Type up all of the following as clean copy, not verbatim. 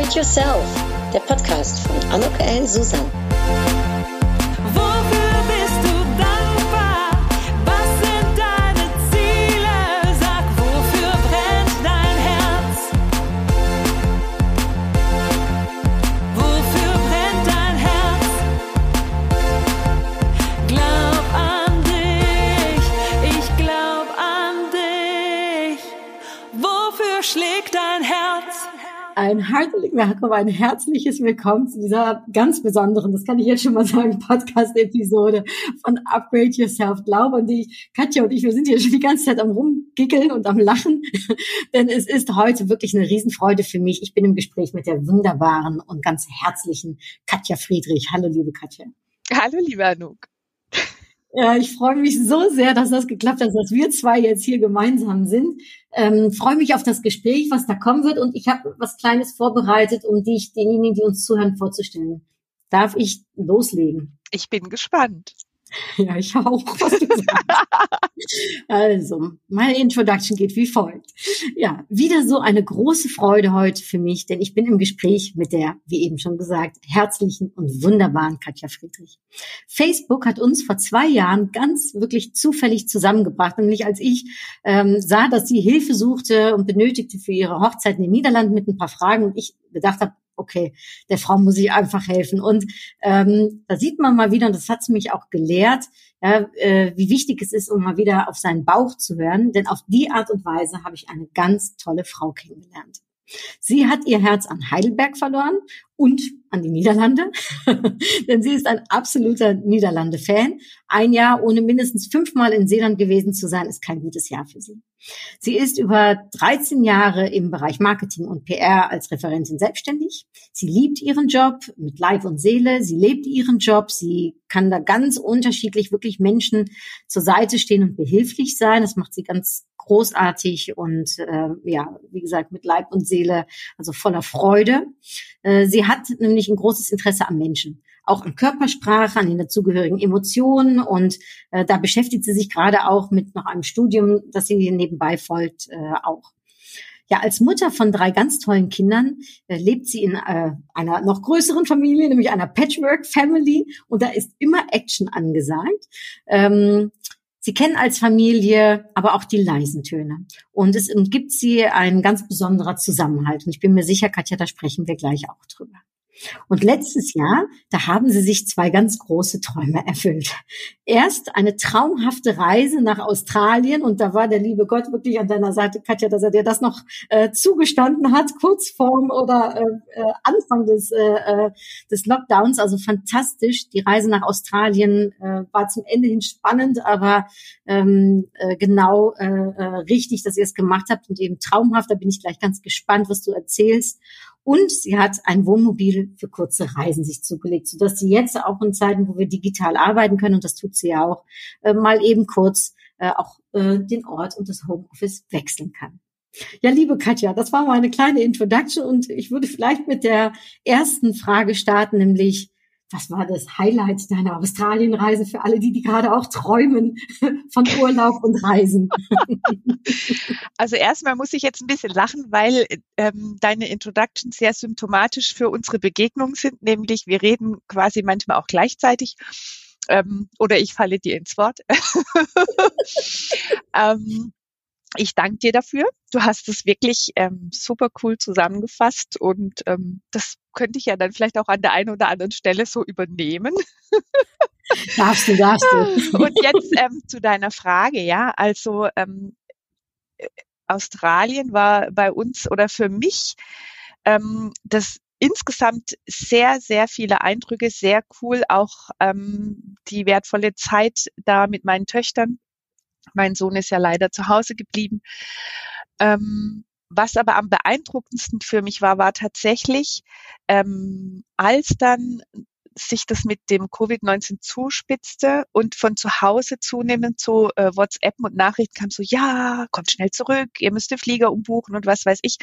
Upgrade Yourself, der Podcast von Anouk und Susan. Wofür bist du dankbar? Was sind deine Ziele? Sag, wofür brennt dein Herz? Wofür brennt dein Herz? Glaub an dich, ich glaub an dich. Wofür schlägt dein Herz? Ein herzliches Willkommen zu dieser ganz besonderen, das kann ich jetzt schon mal sagen, Podcast-Episode von Upgrade Yourself. Glaube an dich. Katja und ich, wir sind hier schon die ganze Zeit am Rumgickeln und am Lachen, denn es ist heute wirklich eine Riesenfreude für mich. Ich bin im Gespräch mit der wunderbaren und ganz herzlichen Katja Friedrich. Hallo, liebe Katja. Hallo, liebe Anouk. Ja, ich freue mich so sehr, dass das geklappt hat, dass wir zwei jetzt hier gemeinsam sind. Freue mich auf das Gespräch, was da kommen wird. Und ich habe was Kleines vorbereitet, um dich denjenigen, die uns zuhören, vorzustellen. Darf ich loslegen? Ich bin gespannt. Ja, ich auch. Was du sagst. Also, meine Introduction geht wie folgt. Ja, wieder so eine große Freude heute für mich, denn ich bin im Gespräch mit der, wie eben schon gesagt, herzlichen und wunderbaren Katja Friedrich. Facebook hat uns vor 2 Jahren ganz wirklich zufällig zusammengebracht, nämlich als ich sah, dass sie Hilfe suchte und benötigte für ihre Hochzeit in den Niederlanden mit ein paar Fragen und ich gedacht habe, okay, der Frau muss ich einfach helfen. Und da sieht man mal wieder, und das hat es mich auch gelehrt, ja, wie wichtig es ist, um mal wieder auf seinen Bauch zu hören. Denn auf die Art und Weise habe ich eine ganz tolle Frau kennengelernt. Sie hat ihr Herz an Heidelberg verloren und an die Niederlande, denn sie ist ein absoluter Niederlande-Fan. Ein Jahr ohne mindestens 5-mal in Seeland gewesen zu sein, ist kein gutes Jahr für sie. Sie ist über 13 Jahre im Bereich Marketing und PR als Referentin selbstständig. Sie liebt ihren Job mit Leib und Seele. Sie lebt ihren Job. Sie kann da ganz unterschiedlich wirklich Menschen zur Seite stehen und behilflich sein. Das macht sie ganz großartig und ja, wie gesagt, mit Leib und Seele, also voller Freude. Sie hat nämlich ein großes Interesse am Menschen, auch an Körpersprache, an den dazugehörigen Emotionen und da beschäftigt sie sich gerade auch mit noch einem Studium, das sie nebenbei folgt, auch. Ja, als Mutter von 3 ganz tollen Kindern lebt sie in einer noch größeren Familie, nämlich einer Patchwork-Family und da ist immer Action angesagt. Sie kennen als Familie aber auch die leisen Töne. Und es umgibt sie ein ganz besonderer Zusammenhalt. Und ich bin mir sicher, Katja, da sprechen wir gleich auch drüber. Und letztes Jahr, da haben sie sich 2 ganz große Träume erfüllt. Erst eine traumhafte Reise nach Australien. Und da war der liebe Gott wirklich an deiner Seite, Katja, dass er dir das noch zugestanden hat, kurz vorm oder Anfang des Lockdowns. Also fantastisch. Die Reise nach Australien war zum Ende hin spannend, aber richtig, dass ihr es gemacht habt und eben traumhaft. Da bin ich gleich ganz gespannt, was du erzählst. Und sie hat ein Wohnmobil für kurze Reisen sich zugelegt, sodass sie jetzt auch in Zeiten, wo wir digital arbeiten können, und das tut sie ja auch, mal eben kurz auch den Ort und das Homeoffice wechseln kann. Ja, liebe Katja, das war mal eine kleine Introduction und ich würde vielleicht mit der ersten Frage starten, nämlich, was war das Highlight deiner Australienreise für alle, die gerade auch träumen von Urlaub und Reisen? Also erstmal muss ich jetzt ein bisschen lachen, weil deine Introductions sehr symptomatisch für unsere Begegnungen sind, nämlich wir reden quasi manchmal auch gleichzeitig oder ich falle dir ins Wort. Ich danke dir dafür. Du hast es wirklich super cool zusammengefasst und das könnte ich ja dann vielleicht auch an der einen oder anderen Stelle so übernehmen. Darfst du. Und jetzt zu deiner Frage, ja, also Australien war bei uns oder für mich das insgesamt sehr, sehr viele Eindrücke, sehr cool, auch die wertvolle Zeit da mit meinen Töchtern. Mein Sohn ist ja leider zu Hause geblieben. Was aber am beeindruckendsten für mich war tatsächlich, als dann sich das mit dem Covid-19 zuspitzte und von zu Hause zunehmend so WhatsApp und Nachrichten kam so, ja, kommt schnell zurück, ihr müsst den Flieger umbuchen und was weiß ich.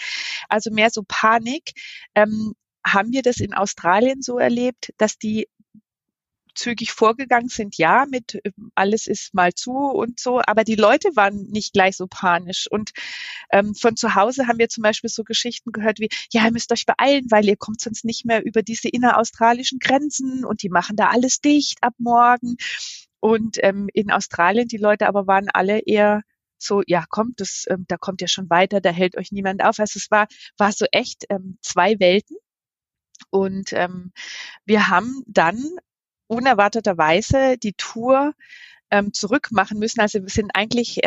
Also mehr so Panik. Haben wir das in Australien so erlebt, dass die großzügig vorgegangen sind, ja, mit alles ist mal zu und so, aber die Leute waren nicht gleich so panisch. Und von zu Hause haben wir zum Beispiel so Geschichten gehört wie, ja, ihr müsst euch beeilen, weil ihr kommt sonst nicht mehr über diese inneraustralischen Grenzen und die machen da alles dicht ab morgen. Und in Australien, die Leute aber waren alle eher so, ja, kommt, das, da kommt ihr schon weiter, da hält euch niemand auf. Also es war so echt zwei Welten. Und wir haben dann unerwarteterweise die Tour zurück machen müssen. Also wir sind eigentlich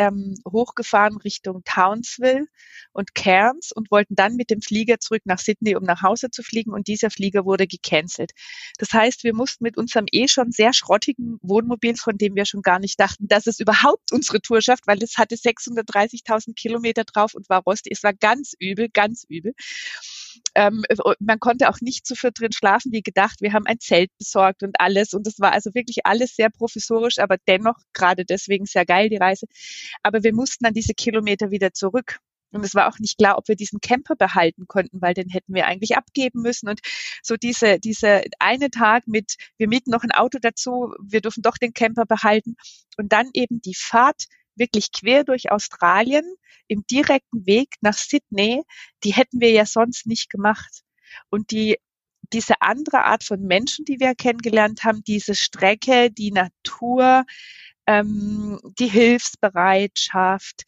hochgefahren Richtung Townsville und Cairns und wollten dann mit dem Flieger zurück nach Sydney, um nach Hause zu fliegen. Und dieser Flieger wurde gecancelt. Das heißt, wir mussten mit unserem schon sehr schrottigen Wohnmobil, von dem wir schon gar nicht dachten, dass es überhaupt unsere Tour schafft, weil es hatte 630.000 Kilometer drauf und war rostig. Es war ganz übel, ganz übel. Man konnte auch nicht zu viert drin schlafen, wie gedacht. Wir haben ein Zelt besorgt und alles. Und das war also wirklich alles sehr provisorisch, aber dennoch gerade deswegen sehr geil, die Reise. Aber wir mussten dann diese Kilometer wieder zurück. Und es war auch nicht klar, ob wir diesen Camper behalten konnten, weil den hätten wir eigentlich abgeben müssen. Und so diese eine Tag mit, wir mieten noch ein Auto dazu, wir dürfen doch den Camper behalten. Und dann eben die Fahrt wirklich quer durch Australien im direkten Weg nach Sydney, die hätten wir ja sonst nicht gemacht. Und diese andere Art von Menschen, die wir kennengelernt haben, diese Strecke, die Natur, die Hilfsbereitschaft,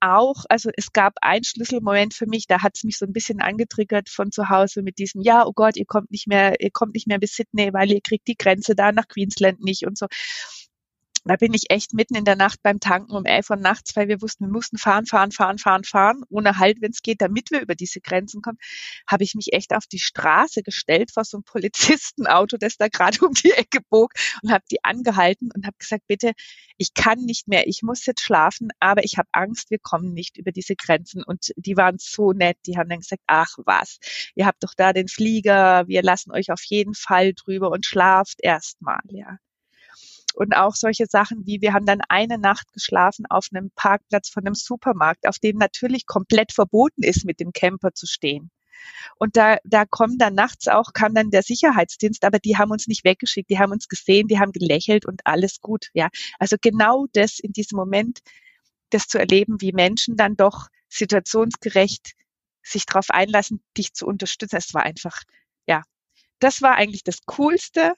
auch, also es gab einen Schlüsselmoment für mich, da hat es mich so ein bisschen angetriggert von zu Hause mit diesem, ja, oh Gott, ihr kommt nicht mehr bis Sydney, weil ihr kriegt die Grenze da nach Queensland nicht und so. Da bin ich echt mitten in der Nacht beim Tanken um 11 Uhr nachts, weil wir wussten, wir mussten fahren, ohne Halt, wenn es geht, damit wir über diese Grenzen kommen, habe ich mich echt auf die Straße gestellt vor so einem Polizistenauto, das da gerade um die Ecke bog, und habe die angehalten und habe gesagt, bitte, ich kann nicht mehr, ich muss jetzt schlafen, aber ich habe Angst, wir kommen nicht über diese Grenzen. Und die waren so nett, die haben dann gesagt, ach was, ihr habt doch da den Flieger, wir lassen euch auf jeden Fall drüber und schlaft erstmal, ja. Und auch solche Sachen wie, wir haben dann eine Nacht geschlafen auf einem Parkplatz von einem Supermarkt, auf dem natürlich komplett verboten ist, mit dem Camper zu stehen. Und da kommen dann nachts auch, kam dann der Sicherheitsdienst, aber die haben uns nicht weggeschickt, die haben uns gesehen, die haben gelächelt und alles gut, ja. Also genau das in diesem Moment, das zu erleben, wie Menschen dann doch situationsgerecht sich darauf einlassen, dich zu unterstützen. Es war einfach, ja, das war eigentlich das Coolste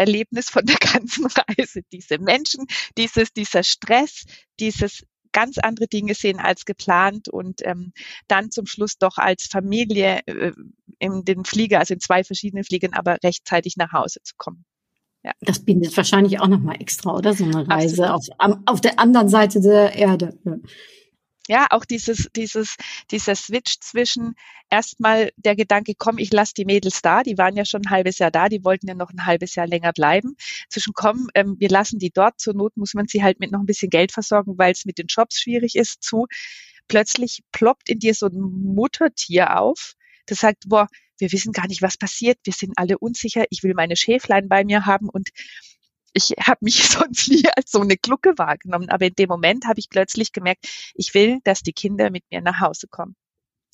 Erlebnis von der ganzen Reise. Diese Menschen, dieser Stress, dieses ganz andere Dinge sehen als geplant und dann zum Schluss doch als Familie in den Flieger, also in zwei verschiedenen Fliegern, aber rechtzeitig nach Hause zu kommen. Ja. Das bindet wahrscheinlich auch nochmal extra, oder? So eine Reise auf der anderen Seite der Erde. Ja. Ja, auch dieser Switch zwischen erstmal der Gedanke, komm, ich lasse die Mädels da, die waren ja schon ein halbes Jahr da, die wollten ja noch ein halbes Jahr länger bleiben, zwischen komm, wir lassen die dort, zur Not muss man sie halt mit noch ein bisschen Geld versorgen, weil es mit den Jobs schwierig ist, zu plötzlich ploppt in dir so ein Muttertier auf, das sagt, boah, wir wissen gar nicht, was passiert, wir sind alle unsicher, ich will meine Schäflein bei mir haben und ich habe mich sonst nie als so eine Glucke wahrgenommen, aber in dem Moment habe ich plötzlich gemerkt, ich will, dass die Kinder mit mir nach Hause kommen.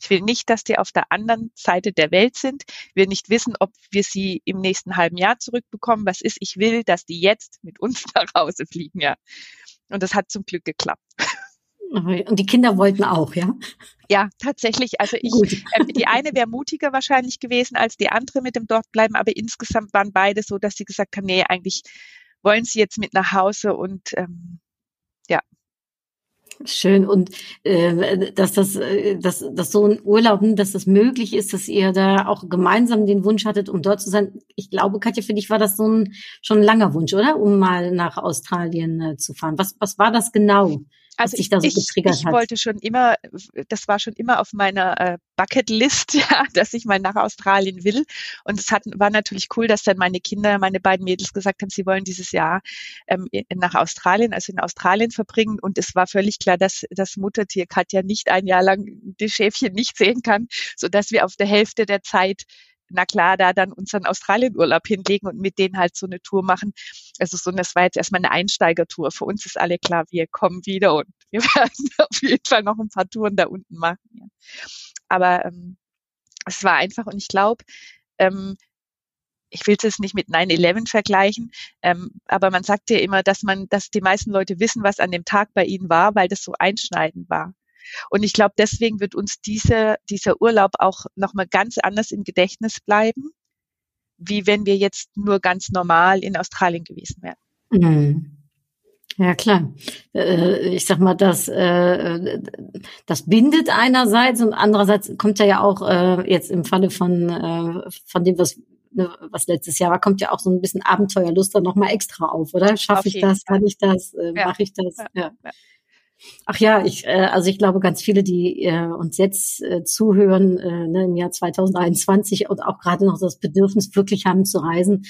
Ich will nicht, dass die auf der anderen Seite der Welt sind. Ich will nicht wissen, ob wir sie im nächsten halben Jahr zurückbekommen. Was ist? Ich will, dass die jetzt mit uns nach Hause fliegen, ja. Und das hat zum Glück geklappt. Und die Kinder wollten auch, ja? Ja, tatsächlich. Also die eine wäre mutiger wahrscheinlich gewesen als die andere mit dem Dortbleiben, aber insgesamt waren beide so, dass sie gesagt haben, nee, eigentlich wollen sie jetzt mit nach Hause und ja. Schön. Und dass so ein Urlaub, dass das möglich ist, dass ihr da auch gemeinsam den Wunsch hattet, um dort zu sein. Ich glaube, Katja, für dich war das schon ein langer Wunsch, oder? Um mal nach Australien zu fahren. Was war das genau? Also ich wollte schon immer, das war schon immer auf meiner Bucketlist, ja, dass ich mal nach Australien will. Und es war natürlich cool, dass dann meine beiden Mädels gesagt haben, sie wollen dieses Jahr nach Australien, also in Australien verbringen. Und es war völlig klar, dass das Muttertier Katja nicht ein Jahr lang die Schäfchen nicht sehen kann, so dass wir auf der Hälfte der Zeit, na klar, da dann unseren Australienurlaub hinlegen und mit denen halt so eine Tour machen. Also das war jetzt erstmal eine Einsteigertour. Für uns ist alle klar, wir kommen wieder und wir werden auf jeden Fall noch ein paar Touren da unten machen. Ja. Aber es war einfach und ich glaube, ich will es jetzt nicht mit 9/11 vergleichen, aber man sagt ja immer, dass die meisten Leute wissen, was an dem Tag bei ihnen war, weil das so einschneidend war. Und ich glaube, deswegen wird uns dieser Urlaub auch nochmal ganz anders im Gedächtnis bleiben, wie wenn wir jetzt nur ganz normal in Australien gewesen wären. Mhm. Ja, klar. Ich sag mal, das bindet einerseits und andererseits kommt ja auch jetzt im Falle von dem, was letztes Jahr war, kommt ja auch so ein bisschen Abenteuerlust dann nochmal extra auf, oder? Schaffe ich das? Kann ich das? Mache ich das? Ja. Ach ja, ich glaube, ganz viele, die uns jetzt zuhören, im Jahr 2021 und auch gerade noch das Bedürfnis wirklich haben zu reisen,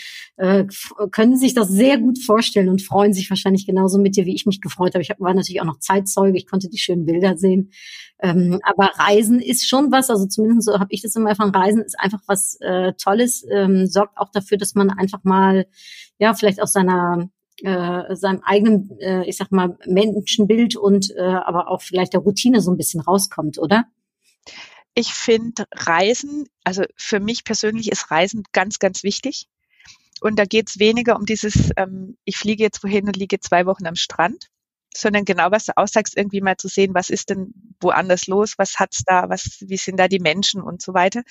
können sich das sehr gut vorstellen und freuen sich wahrscheinlich genauso mit dir, wie ich mich gefreut habe. Ich war natürlich auch noch Zeitzeuge, ich konnte die schönen Bilder sehen. Aber Reisen ist schon was, also zumindest so habe ich das immer erfahren, Reisen ist einfach was Tolles, sorgt auch dafür, dass man einfach mal, ja, vielleicht aus seinem eigenen, ich sag mal, Menschenbild und aber auch vielleicht der Routine so ein bisschen rauskommt, oder? Ich finde Reisen, also für mich persönlich ist Reisen ganz, ganz wichtig. Und da geht es weniger um dieses, ich fliege jetzt wohin und liege 2 Wochen am Strand, sondern genau, was du aussagst, irgendwie mal zu sehen, was ist denn woanders los, was hat's da, wie sind da die Menschen und so weiter.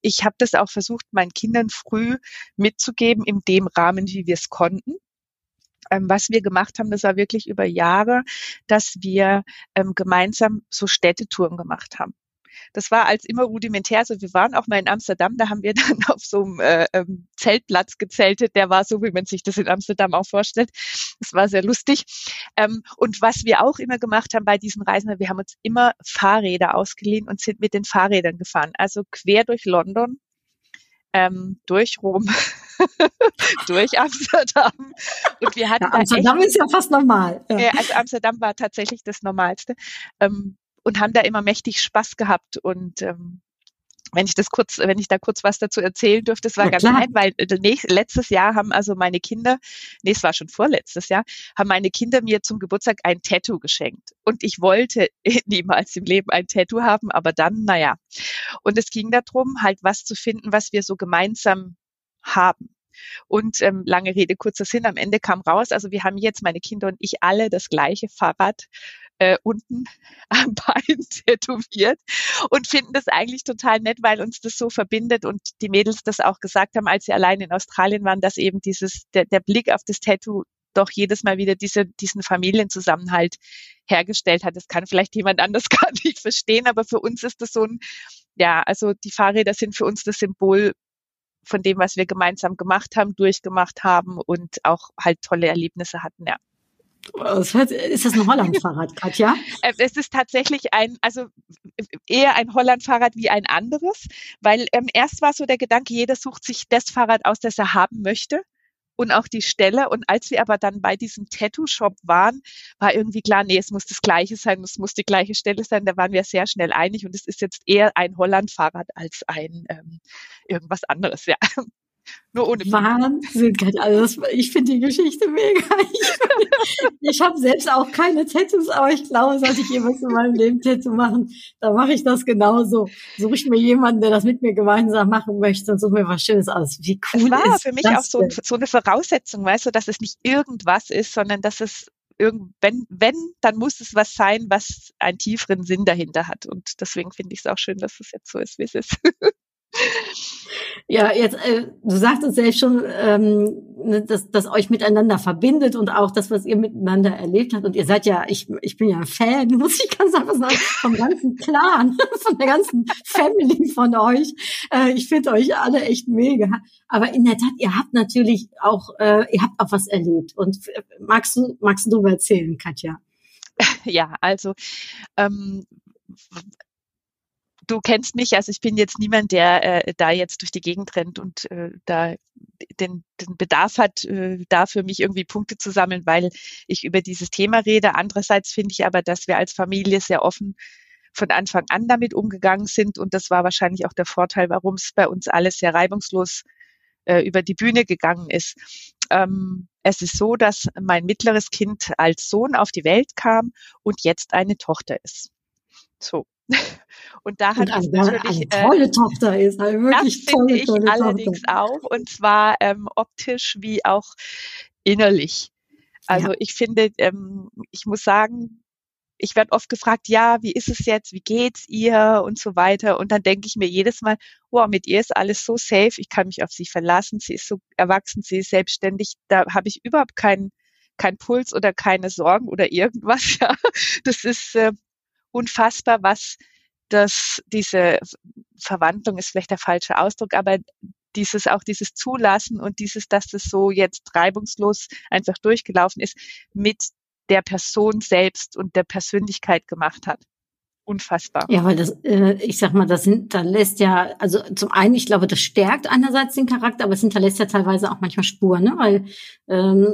Ich habe das auch versucht, meinen Kindern früh mitzugeben, in dem Rahmen, wie wir es konnten. Was wir gemacht haben, das war wirklich über Jahre, dass wir gemeinsam so Städtetouren gemacht haben. Das war als immer rudimentär. Also wir waren auch mal in Amsterdam, da haben wir dann auf so einem Zeltplatz gezeltet. Der war so, wie man sich das in Amsterdam auch vorstellt. Das war sehr lustig. Und was wir auch immer gemacht haben bei diesen Reisen, wir haben uns immer Fahrräder ausgeliehen und sind mit den Fahrrädern gefahren. Also quer durch London, durch Rom, durch Amsterdam. Und wir hatten Amsterdam ist ja fast normal. Ja. Also Amsterdam war tatsächlich das Normalste und haben da immer mächtig Spaß gehabt. Und wenn ich da kurz was dazu erzählen dürfte, es war ganz klein, weil letztes Jahr haben also meine Kinder, es war schon vorletztes Jahr, haben meine Kinder mir zum Geburtstag ein Tattoo geschenkt. Und ich wollte niemals im Leben ein Tattoo haben, aber dann, naja. Und es ging darum, halt was zu finden, was wir so gemeinsam haben. Und lange Rede, kurzer Sinn, am Ende kam raus, also wir haben jetzt, meine Kinder und ich, alle das gleiche Fahrrad unten am Bein tätowiert und finden das eigentlich total nett, weil uns das so verbindet und die Mädels das auch gesagt haben, als sie allein in Australien waren, dass eben der Blick auf das Tattoo doch jedes Mal wieder diesen Familienzusammenhalt hergestellt hat. Das kann vielleicht jemand anders gar nicht verstehen, aber für uns ist das so ein, ja, also die Fahrräder sind für uns das Symbol von dem, was wir gemeinsam gemacht haben, durchgemacht haben und auch halt tolle Erlebnisse hatten, ja. Ist das ein Holland-Fahrrad, Katja? Es ist tatsächlich eher ein Holland-Fahrrad wie ein anderes, weil erst war so der Gedanke, jeder sucht sich das Fahrrad aus, das er haben möchte und auch die Stelle. Und als wir aber dann bei diesem Tattoo-Shop waren, war irgendwie klar, nee, es muss das Gleiche sein, es muss die gleiche Stelle sein. Da waren wir sehr schnell einig und es ist jetzt eher ein Holland-Fahrrad als ein irgendwas anderes, ja. Nur ohne Wahnsinn, also ich finde die Geschichte mega. Ich habe selbst auch keine Tattoos, aber ich glaube, sollte ich jemals in meinem Leben Tattoo machen, dann mache ich das genauso. Suche ich mir jemanden, der das mit mir gemeinsam machen möchte und suche mir was Schönes aus. Wie cool ist das? Das war für mich auch so eine Voraussetzung, weißt du, dass es nicht irgendwas ist, sondern dass es wenn, dann muss es was sein, was einen tieferen Sinn dahinter hat. Und deswegen finde ich es auch schön, dass es jetzt so ist, wie es ist. Ja, jetzt, du sagtest selbst schon, dass euch miteinander verbindet und auch das, was ihr miteinander erlebt habt. Und ihr seid ja, ich bin ja ein Fan, muss ich ganz einfach sagen, vom ganzen Clan, von der ganzen Family von euch. Ich finde euch alle echt mega. Aber in der Tat, ihr habt auch was erlebt. Und magst du darüber erzählen, Katja? Ja, also, du kennst mich, also ich bin jetzt niemand, der da jetzt durch die Gegend rennt und da den Bedarf hat, da für mich irgendwie Punkte zu sammeln, weil ich über dieses Thema rede. Andererseits finde ich aber, dass wir als Familie sehr offen von Anfang an damit umgegangen sind und das war wahrscheinlich auch der Vorteil, warum es bei uns alles sehr reibungslos über die Bühne gegangen ist. Es ist so, dass mein mittleres Kind als Sohn auf die Welt kam und jetzt eine Tochter ist. So. Und da hat es natürlich eine tolle Tochter ist, also wirklich das tolle, ich tolle allerdings Tochter. Auch und zwar optisch wie auch innerlich. Also ja. Ich finde, ich muss sagen, ich werde oft gefragt, ja, wie ist es jetzt, wie geht's ihr und so weiter. Und dann denke ich mir jedes Mal, wow, mit ihr ist alles so safe, ich kann mich auf sie verlassen, sie ist so erwachsen, sie ist selbstständig, da habe ich überhaupt kein Puls oder keine Sorgen oder irgendwas. Ja. Das ist unfassbar, dass diese Verwandlung ist vielleicht der falsche Ausdruck, aber dieses Zulassen und dass das so jetzt reibungslos einfach durchgelaufen ist, mit der Person selbst und der Persönlichkeit gemacht hat. Unfassbar. Ja, weil das, ich sag mal, das hinterlässt ja, also zum einen, ich glaube, das stärkt einerseits den Charakter, aber es hinterlässt ja teilweise auch manchmal Spuren, ne? Weil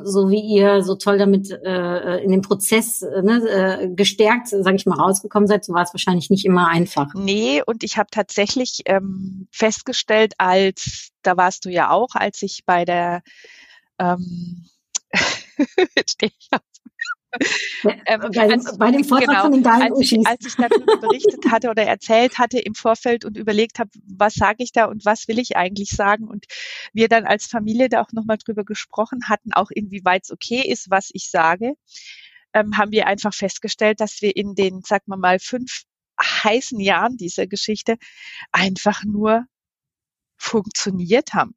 so wie ihr so toll damit in dem Prozess gestärkt, sage ich mal, rausgekommen seid, so war es wahrscheinlich nicht immer einfach. Nee, und ich habe tatsächlich festgestellt, da warst du ja auch, als ich bei der jetzt stehe ich auf. Bei dem Vortrag genau, von den geilen Uschis. Als ich darüber berichtet hatte oder erzählt hatte im Vorfeld und überlegt habe, was sage ich da und was will ich eigentlich sagen, und wir dann als Familie da auch nochmal drüber gesprochen hatten, auch inwieweit es okay ist, was ich sage, haben wir einfach festgestellt, dass wir in den, sagen wir mal, 5 heißen Jahren dieser Geschichte einfach nur funktioniert haben.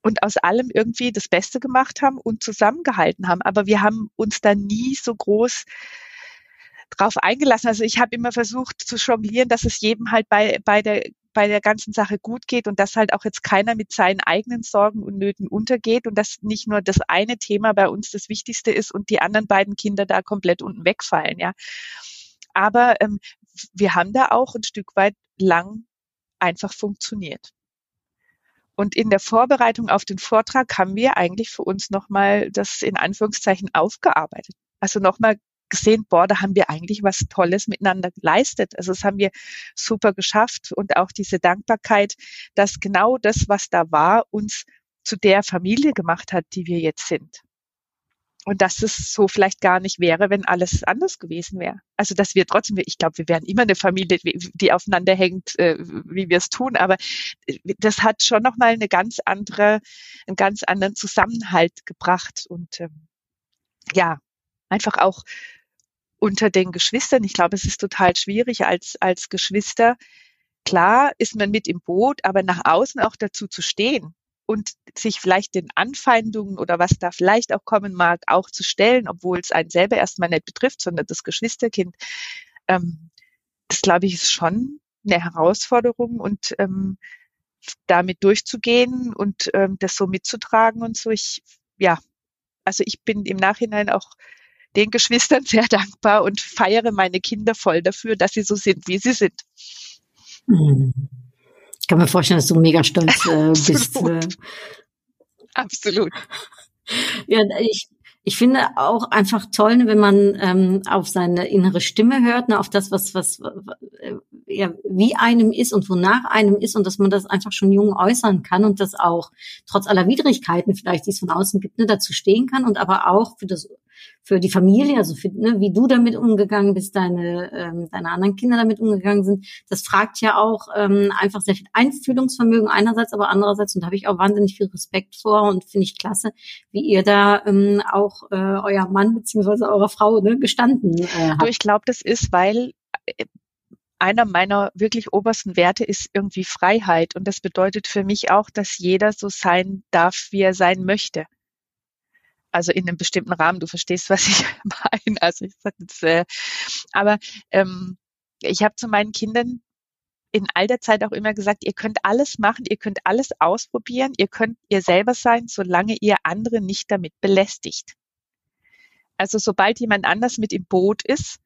Und aus allem irgendwie das Beste gemacht haben und zusammengehalten haben. Aber wir haben uns da nie so groß drauf eingelassen. Also ich habe immer versucht zu jonglieren, dass es jedem halt bei der ganzen Sache gut geht und dass halt auch jetzt keiner mit seinen eigenen Sorgen und Nöten untergeht und dass nicht nur das eine Thema bei uns das Wichtigste ist und die anderen beiden Kinder da komplett unten wegfallen, ja. Aber wir haben da auch ein Stück weit lang einfach funktioniert. Und in der Vorbereitung auf den Vortrag haben wir eigentlich für uns nochmal das in Anführungszeichen aufgearbeitet. Also nochmal gesehen, boah, da haben wir eigentlich was Tolles miteinander geleistet. Also das haben wir super geschafft und auch diese Dankbarkeit, dass genau das, was da war, uns zu der Familie gemacht hat, die wir jetzt sind. Und dass es so vielleicht gar nicht wäre, wenn alles anders gewesen wäre. Also dass wir trotzdem, ich glaube, wir wären immer eine Familie, die aufeinander hängt, wie wir es tun. Aber das hat schon nochmal einen ganz anderen Zusammenhalt gebracht. Und ja, einfach auch unter den Geschwistern. Ich glaube, es ist total schwierig als Geschwister. Klar ist man mit im Boot, aber nach außen auch dazu zu stehen. Und sich vielleicht den Anfeindungen oder was da vielleicht auch kommen mag, auch zu stellen, obwohl es einen selber erstmal nicht betrifft, sondern das Geschwisterkind. Das, glaube ich, ist schon eine Herausforderung und damit durchzugehen und das so mitzutragen und so. Ich bin im Nachhinein auch den Geschwistern sehr dankbar und feiere meine Kinder voll dafür, dass sie so sind, wie sie sind. Mhm. Ich kann mir vorstellen, dass du mega stolz bist. Absolut. Ja, ich finde auch einfach toll, wenn man auf seine innere Stimme hört, auf das, was wie einem ist und wonach einem ist, und dass man das einfach schon jung äußern kann und das auch trotz aller Widrigkeiten vielleicht, die es von außen gibt, dazu stehen kann und aber auch für die Familie, also für, wie du damit umgegangen bist, deine anderen Kinder damit umgegangen sind, das fragt ja auch einfach sehr viel Einfühlungsvermögen einerseits, aber andererseits, und da habe ich auch wahnsinnig viel Respekt vor und finde ich klasse, wie ihr da auch euer Mann bzw. eurer Frau gestanden habt. Du, ich glaube, das ist, weil einer meiner wirklich obersten Werte ist irgendwie Freiheit, und das bedeutet für mich auch, dass jeder so sein darf, wie er sein möchte. Also in einem bestimmten Rahmen, du verstehst, was ich meine. Also ich sag jetzt, ich habe zu meinen Kindern in all der Zeit auch immer gesagt, ihr könnt alles machen, ihr könnt alles ausprobieren, ihr könnt ihr selber sein, solange ihr andere nicht damit belästigt. Also sobald jemand anders mit im Boot ist,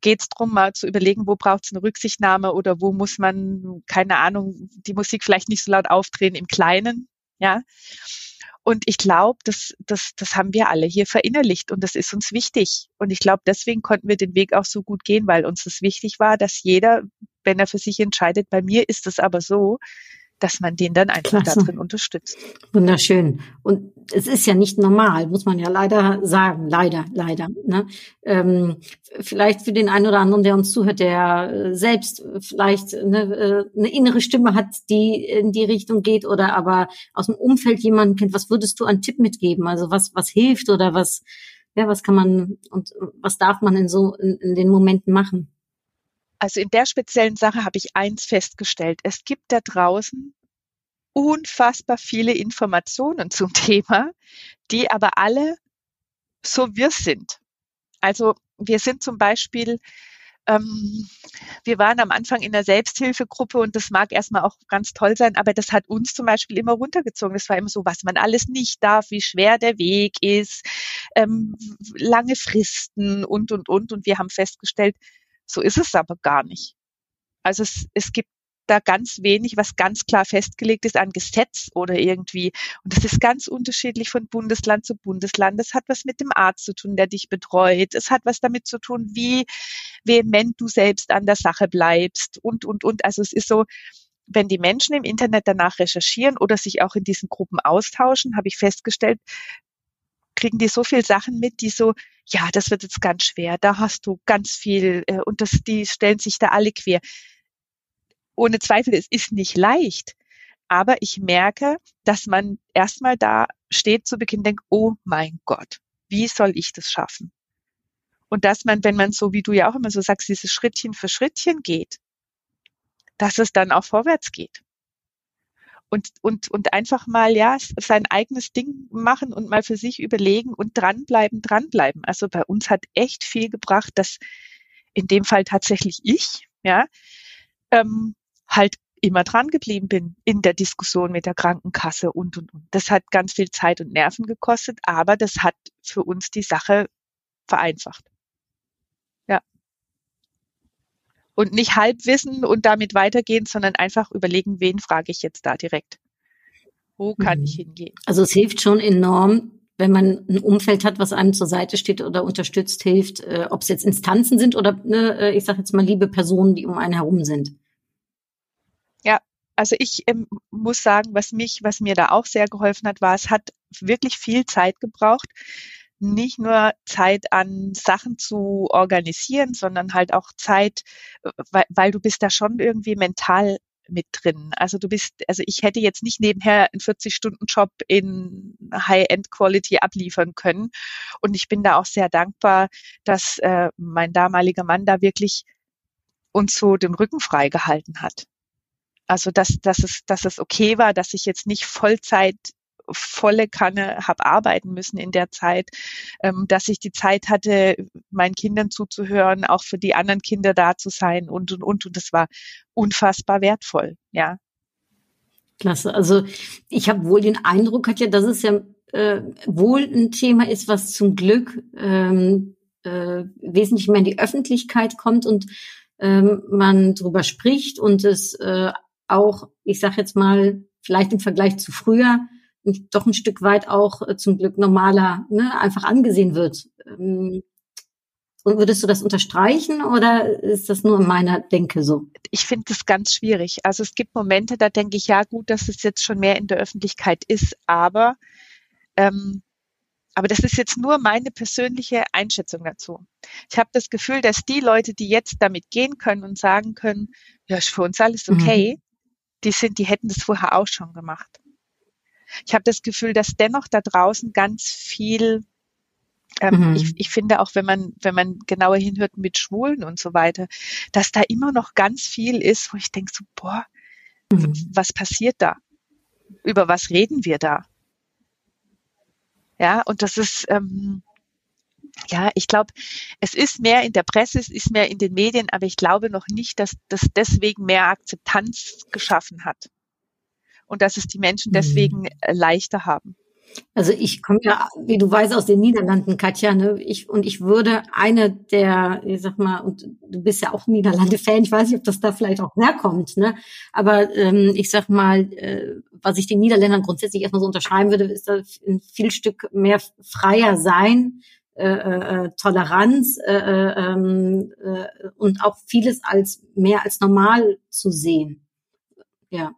geht's drum, mal zu überlegen, wo braucht's eine Rücksichtnahme oder wo muss man, keine Ahnung, die Musik vielleicht nicht so laut aufdrehen im Kleinen, ja. Und ich glaube, das haben wir alle hier verinnerlicht und das ist uns wichtig. Und ich glaube, deswegen konnten wir den Weg auch so gut gehen, weil uns das wichtig war, dass jeder, wenn er für sich entscheidet, bei mir ist es aber so, dass man den dann einfach da drin unterstützt. Wunderschön. Und es ist ja nicht normal, muss man ja leider sagen. Leider. Ne? Vielleicht für den einen oder anderen, der uns zuhört, der selbst vielleicht eine innere Stimme hat, die in die Richtung geht oder aber aus dem Umfeld jemanden kennt. Was würdest du an Tipp mitgeben? Also was hilft oder was kann man und was darf man in den Momenten machen? Also in der speziellen Sache habe ich eins festgestellt. Es gibt da draußen unfassbar viele Informationen zum Thema, die aber alle so wirr sind. Also wir sind zum Beispiel, wir waren am Anfang in der Selbsthilfegruppe und das mag erstmal auch ganz toll sein, aber das hat uns zum Beispiel immer runtergezogen. Das war immer so, was man alles nicht darf, wie schwer der Weg ist, lange Fristen und. Und wir haben festgestellt, so ist es aber gar nicht. Also es gibt da ganz wenig, was ganz klar festgelegt ist an Gesetz oder irgendwie. Und das ist ganz unterschiedlich von Bundesland zu Bundesland. Das hat was mit dem Arzt zu tun, der dich betreut. Es hat was damit zu tun, wie vehement du selbst an der Sache bleibst und. Also es ist so, wenn die Menschen im Internet danach recherchieren oder sich auch in diesen Gruppen austauschen, habe ich festgestellt, kriegen die so viele Sachen mit, die so, ja, das wird jetzt ganz schwer, da hast du ganz viel und die stellen sich da alle quer. Ohne Zweifel, es ist nicht leicht, aber ich merke, dass man erstmal da steht zu Beginn, denkt, oh mein Gott, wie soll ich das schaffen? Und dass man, wenn man so, wie du ja auch immer so sagst, dieses Schrittchen für Schrittchen geht, dass es dann auch vorwärts geht. Und einfach mal, ja, sein eigenes Ding machen und mal für sich überlegen und dranbleiben. Also bei uns hat echt viel gebracht, dass in dem Fall tatsächlich ich, ja, halt immer dran geblieben bin in der Diskussion mit der Krankenkasse und. Das hat ganz viel Zeit und Nerven gekostet, aber das hat für uns die Sache vereinfacht. Und nicht halbwissen und damit weitergehen, sondern einfach überlegen, wen frage ich jetzt da direkt? Wo kann ich hingehen? Also es hilft schon enorm, wenn man ein Umfeld hat, was einem zur Seite steht oder unterstützt, hilft, ob es jetzt Instanzen sind oder, ich sage jetzt mal, liebe Personen, die um einen herum sind. Ja, also ich muss sagen, was mir da auch sehr geholfen hat, war, es hat wirklich viel Zeit gebraucht, nicht nur Zeit an Sachen zu organisieren, sondern halt auch Zeit, weil du bist da schon irgendwie mental mit drin. Also ich hätte jetzt nicht nebenher einen 40-Stunden-Job in High-End-Quality abliefern können. Und ich bin da auch sehr dankbar, dass mein damaliger Mann da wirklich uns so den Rücken frei gehalten hat. Also dass es okay war, dass ich jetzt nicht Vollzeit volle Kanne habe arbeiten müssen in der Zeit, dass ich die Zeit hatte, meinen Kindern zuzuhören, auch für die anderen Kinder da zu sein und. Und das war unfassbar wertvoll, ja. Klasse. Also ich habe wohl den Eindruck, Katja, dass es ja wohl ein Thema ist, was zum Glück wesentlich mehr in die Öffentlichkeit kommt und man drüber spricht und es auch, ich sage jetzt mal, vielleicht im Vergleich zu früher, doch ein Stück weit auch zum Glück normaler, einfach angesehen wird. Und würdest du das unterstreichen oder ist das nur in meiner Denke so? Ich finde das ganz schwierig. Also es gibt Momente, da denke ich, ja gut, dass es jetzt schon mehr in der Öffentlichkeit ist, aber das ist jetzt nur meine persönliche Einschätzung dazu. Ich habe das Gefühl, dass die Leute, die jetzt damit gehen können und sagen können, ja, ist für uns alles okay, die hätten das vorher auch schon gemacht. Ich habe das Gefühl, dass dennoch da draußen ganz viel, ich finde auch, wenn man genauer hinhört mit Schwulen und so weiter, dass da immer noch ganz viel ist, wo ich denke so, boah, was passiert da? Über was reden wir da? Ja, und das ist, ich glaube, es ist mehr in der Presse, es ist mehr in den Medien, aber ich glaube noch nicht, dass das deswegen mehr Akzeptanz geschaffen hat. Und dass es die Menschen deswegen leichter haben. Also ich komme ja, wie du weißt, aus den Niederlanden, Katja. Ne? Ich würde eine der, ich sag mal, und du bist ja auch Niederlande-Fan, ich weiß nicht, ob das da vielleicht auch herkommt. Ne? Aber ich sag mal, was ich den Niederländern grundsätzlich erstmal so unterschreiben würde, ist da ein viel Stück mehr freier sein, Toleranz und auch vieles als mehr als normal zu sehen. Ja.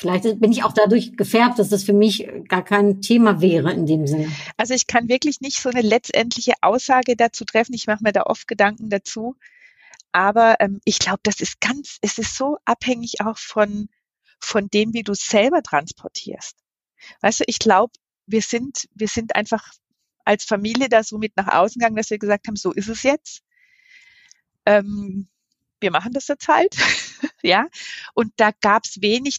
Vielleicht bin ich auch dadurch gefärbt, dass das für mich gar kein Thema wäre in dem Sinne. Also ich kann wirklich nicht so eine letztendliche Aussage dazu treffen. Ich mache mir da oft Gedanken dazu. Aber ich glaube, es ist so abhängig auch von dem, wie du es selber transportierst. Weißt du, ich glaube, wir sind einfach als Familie da so mit nach außen gegangen, dass wir gesagt haben, so ist es jetzt. Wir machen das jetzt halt, ja. Und da gab es wenig,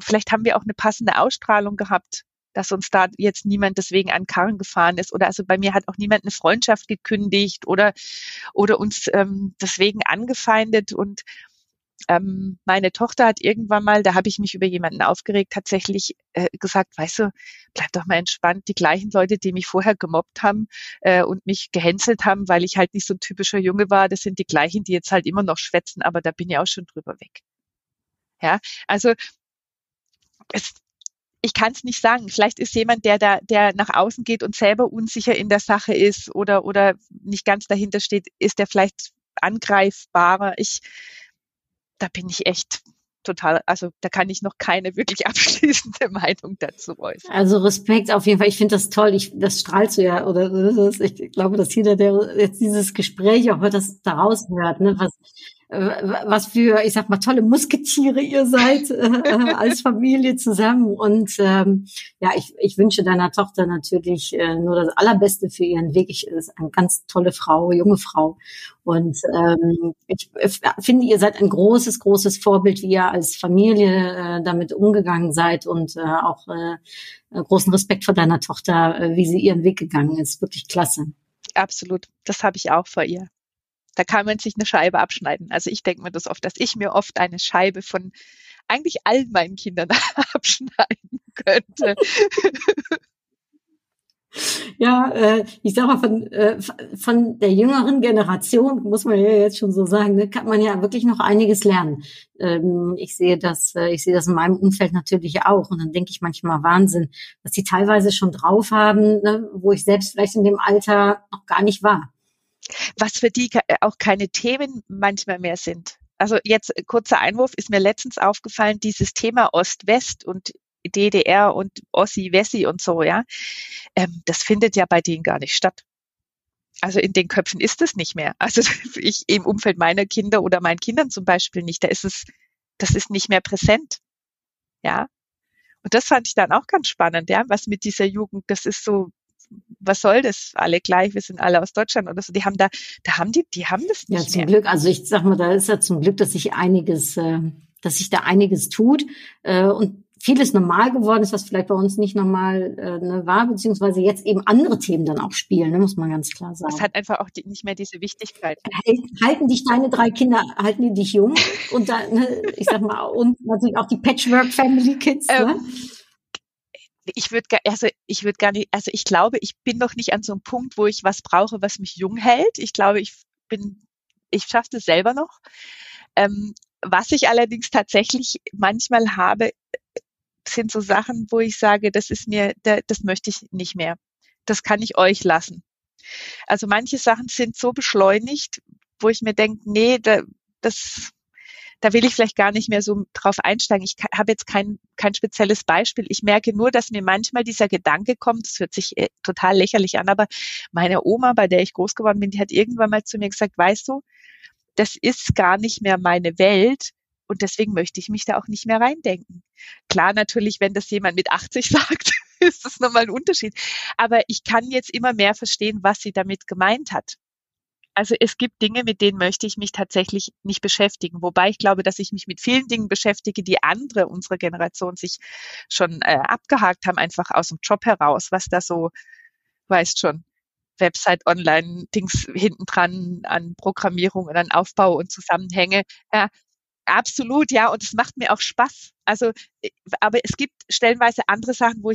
vielleicht haben wir auch eine passende Ausstrahlung gehabt, dass uns da jetzt niemand deswegen an Karren gefahren ist. Oder also bei mir hat auch niemand eine Freundschaft gekündigt oder uns deswegen angefeindet. Und meine Tochter hat irgendwann mal, da habe ich mich über jemanden aufgeregt, tatsächlich gesagt, weißt du, bleib doch mal entspannt, die gleichen Leute, die mich vorher gemobbt haben und mich gehänselt haben, weil ich halt nicht so ein typischer Junge war, das sind die gleichen, die jetzt halt immer noch schwätzen, aber da bin ich auch schon drüber weg. Ja, also ich kann es nicht sagen. Vielleicht ist jemand, der nach außen geht und selber unsicher in der Sache ist oder nicht ganz dahinter steht, ist der vielleicht angreifbarer. Da bin ich echt total, also da kann ich noch keine wirklich abschließende Meinung dazu äußern. Also Respekt auf jeden Fall. Ich finde das toll. Das strahlst du ja, oder? Ich glaube, dass jeder, der jetzt dieses Gespräch auch hört, das daraus hört, ne? Was für, ich sag mal, tolle Musketiere ihr seid, als Familie zusammen. Und ja, ich wünsche deiner Tochter natürlich nur das Allerbeste für ihren Weg. Ich ist eine ganz tolle Frau, junge Frau. Und ich finde, ihr seid ein großes, großes Vorbild, wie ihr als Familie damit umgegangen seid und auch großen Respekt vor deiner Tochter, wie sie ihren Weg gegangen ist. Wirklich klasse. Absolut, das habe ich auch vor ihr. Da kann man sich eine Scheibe abschneiden. Also ich denke mir das oft, dass ich mir oft eine Scheibe von eigentlich all meinen Kindern abschneiden könnte. Ja, ich sag mal, von der jüngeren Generation, muss man ja jetzt schon so sagen, ne, kann man ja wirklich noch einiges lernen. Ich sehe das in meinem Umfeld natürlich auch. Und dann denke ich manchmal, Wahnsinn, was die teilweise schon drauf haben, ne, wo ich selbst vielleicht in dem Alter noch gar nicht war. Was für die auch keine Themen manchmal mehr sind. Also jetzt kurzer Einwurf, ist mir letztens aufgefallen, dieses Thema Ost-West und DDR und Ossi-Wessi und so, ja, das findet ja bei denen gar nicht statt. Also in den Köpfen ist es nicht mehr. Also ich im Umfeld meiner Kinder oder meinen Kindern zum Beispiel nicht, das ist nicht mehr präsent. Ja. Und das fand ich dann auch ganz spannend, ja, was mit dieser Jugend, das ist so, was soll das? Alle gleich, wir sind alle aus Deutschland oder so. Die haben die haben das nicht. Ja, zum Glück. Also ich sag mal, da ist ja zum Glück, dass sich da einiges tut und vieles normal geworden ist, was vielleicht bei uns nicht normal war, beziehungsweise jetzt eben andere Themen dann auch spielen, ne, muss man ganz klar sagen. Das hat einfach auch nicht mehr diese Wichtigkeit. Halten dich deine drei Kinder, halten die dich jung? Und dann, ne, ich sag mal, und natürlich auch die Patchwork-Family-Kids, ne? Ich glaube, ich bin noch nicht an so einem Punkt, wo ich was brauche, was mich jung hält. Ich glaube, ich schaffe das selber noch. Was ich allerdings tatsächlich manchmal habe, sind so Sachen, wo ich sage, das möchte ich nicht mehr. Das kann ich euch lassen. Also manche Sachen sind so beschleunigt, wo ich mir denke, nee, da will ich vielleicht gar nicht mehr so drauf einsteigen. Ich habe jetzt kein spezielles Beispiel. Ich merke nur, dass mir manchmal dieser Gedanke kommt, das hört sich total lächerlich an, aber meine Oma, bei der ich groß geworden bin, die hat irgendwann mal zu mir gesagt, weißt du, das ist gar nicht mehr meine Welt und deswegen möchte ich mich da auch nicht mehr reindenken. Klar, natürlich, wenn das jemand mit 80 sagt, ist das nochmal ein Unterschied. Aber ich kann jetzt immer mehr verstehen, was sie damit gemeint hat. Also es gibt Dinge, mit denen möchte ich mich tatsächlich nicht beschäftigen. Wobei ich glaube, dass ich mich mit vielen Dingen beschäftige, die andere unserer Generation sich schon abgehakt haben, einfach aus dem Job heraus, was da so, weißt schon, Website, Online-Dings hintendran an Programmierung und an Aufbau und Zusammenhänge. Absolut, ja, und es macht mir auch Spaß. Also, aber es gibt stellenweise andere Sachen, wo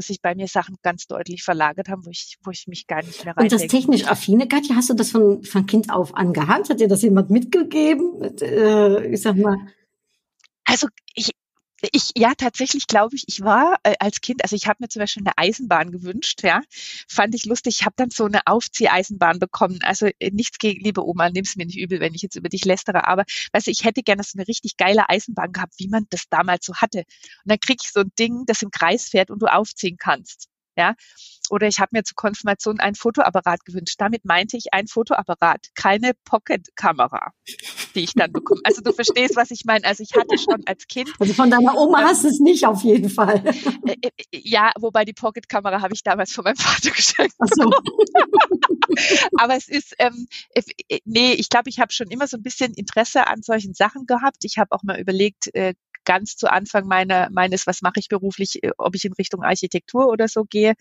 sich bei mir Sachen ganz deutlich verlagert haben, wo ich mich gar nicht mehr reindenke. Und das technisch affine, Katja, hast du das von Kind auf an gehabt? Hat dir das jemand mitgegeben? Ich sag mal. Also, ich, Tatsächlich glaube ich, ich war als Kind, also ich habe mir zum Beispiel eine Eisenbahn gewünscht, ja, fand ich lustig. Ich habe dann so eine Aufzieh-Eisenbahn bekommen. Also nichts gegen, liebe Oma, nimm's mir nicht übel, wenn ich jetzt über dich lästere, aber weißt du, ich hätte gerne so eine richtig geile Eisenbahn gehabt, wie man das damals so hatte. Und dann kriege ich so ein Ding, das im Kreis fährt und du aufziehen kannst, ja. Oder ich habe mir zur Konfirmation einen Fotoapparat gewünscht. Damit meinte ich einen Fotoapparat, keine Pocket-Kamera, die ich dann bekomme. Also du verstehst, was ich meine. Also ich hatte schon als Kind... Also von deiner Oma hast du es nicht auf jeden Fall. Ja, wobei die Pocket-Kamera habe ich damals von meinem Vater geschenkt. Ach so. Aber es ist... ich glaube, ich habe schon immer so ein bisschen Interesse an solchen Sachen gehabt. Ich habe auch mal überlegt... ganz zu Anfang meines, was mache ich beruflich, ob ich in Richtung Architektur oder so gehe.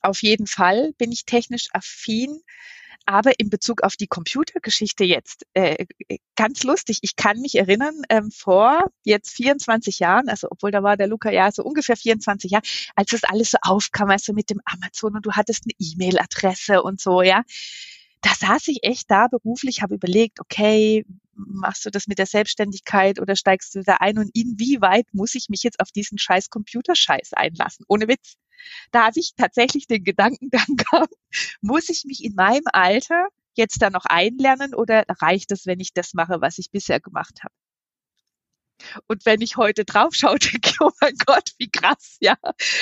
Auf jeden Fall bin ich technisch affin, aber in Bezug auf die Computergeschichte jetzt, ganz lustig, ich kann mich erinnern, vor jetzt 24 Jahren, also obwohl da war der Luca ja so ungefähr 24 Jahre, als das alles so aufkam, also mit dem Amazon und du hattest eine E-Mail-Adresse und so, ja. Da saß ich echt da beruflich, habe überlegt, okay, machst du das mit der Selbstständigkeit oder steigst du da ein und inwieweit muss ich mich jetzt auf diesen scheiß Computerscheiß einlassen? Ohne Witz. Da habe ich tatsächlich den Gedanken dann gehabt, muss ich mich in meinem Alter jetzt da noch einlernen oder reicht es, wenn ich das mache, was ich bisher gemacht habe? Und wenn ich heute drauf schaue, denke ich, oh mein Gott, wie krass, ja.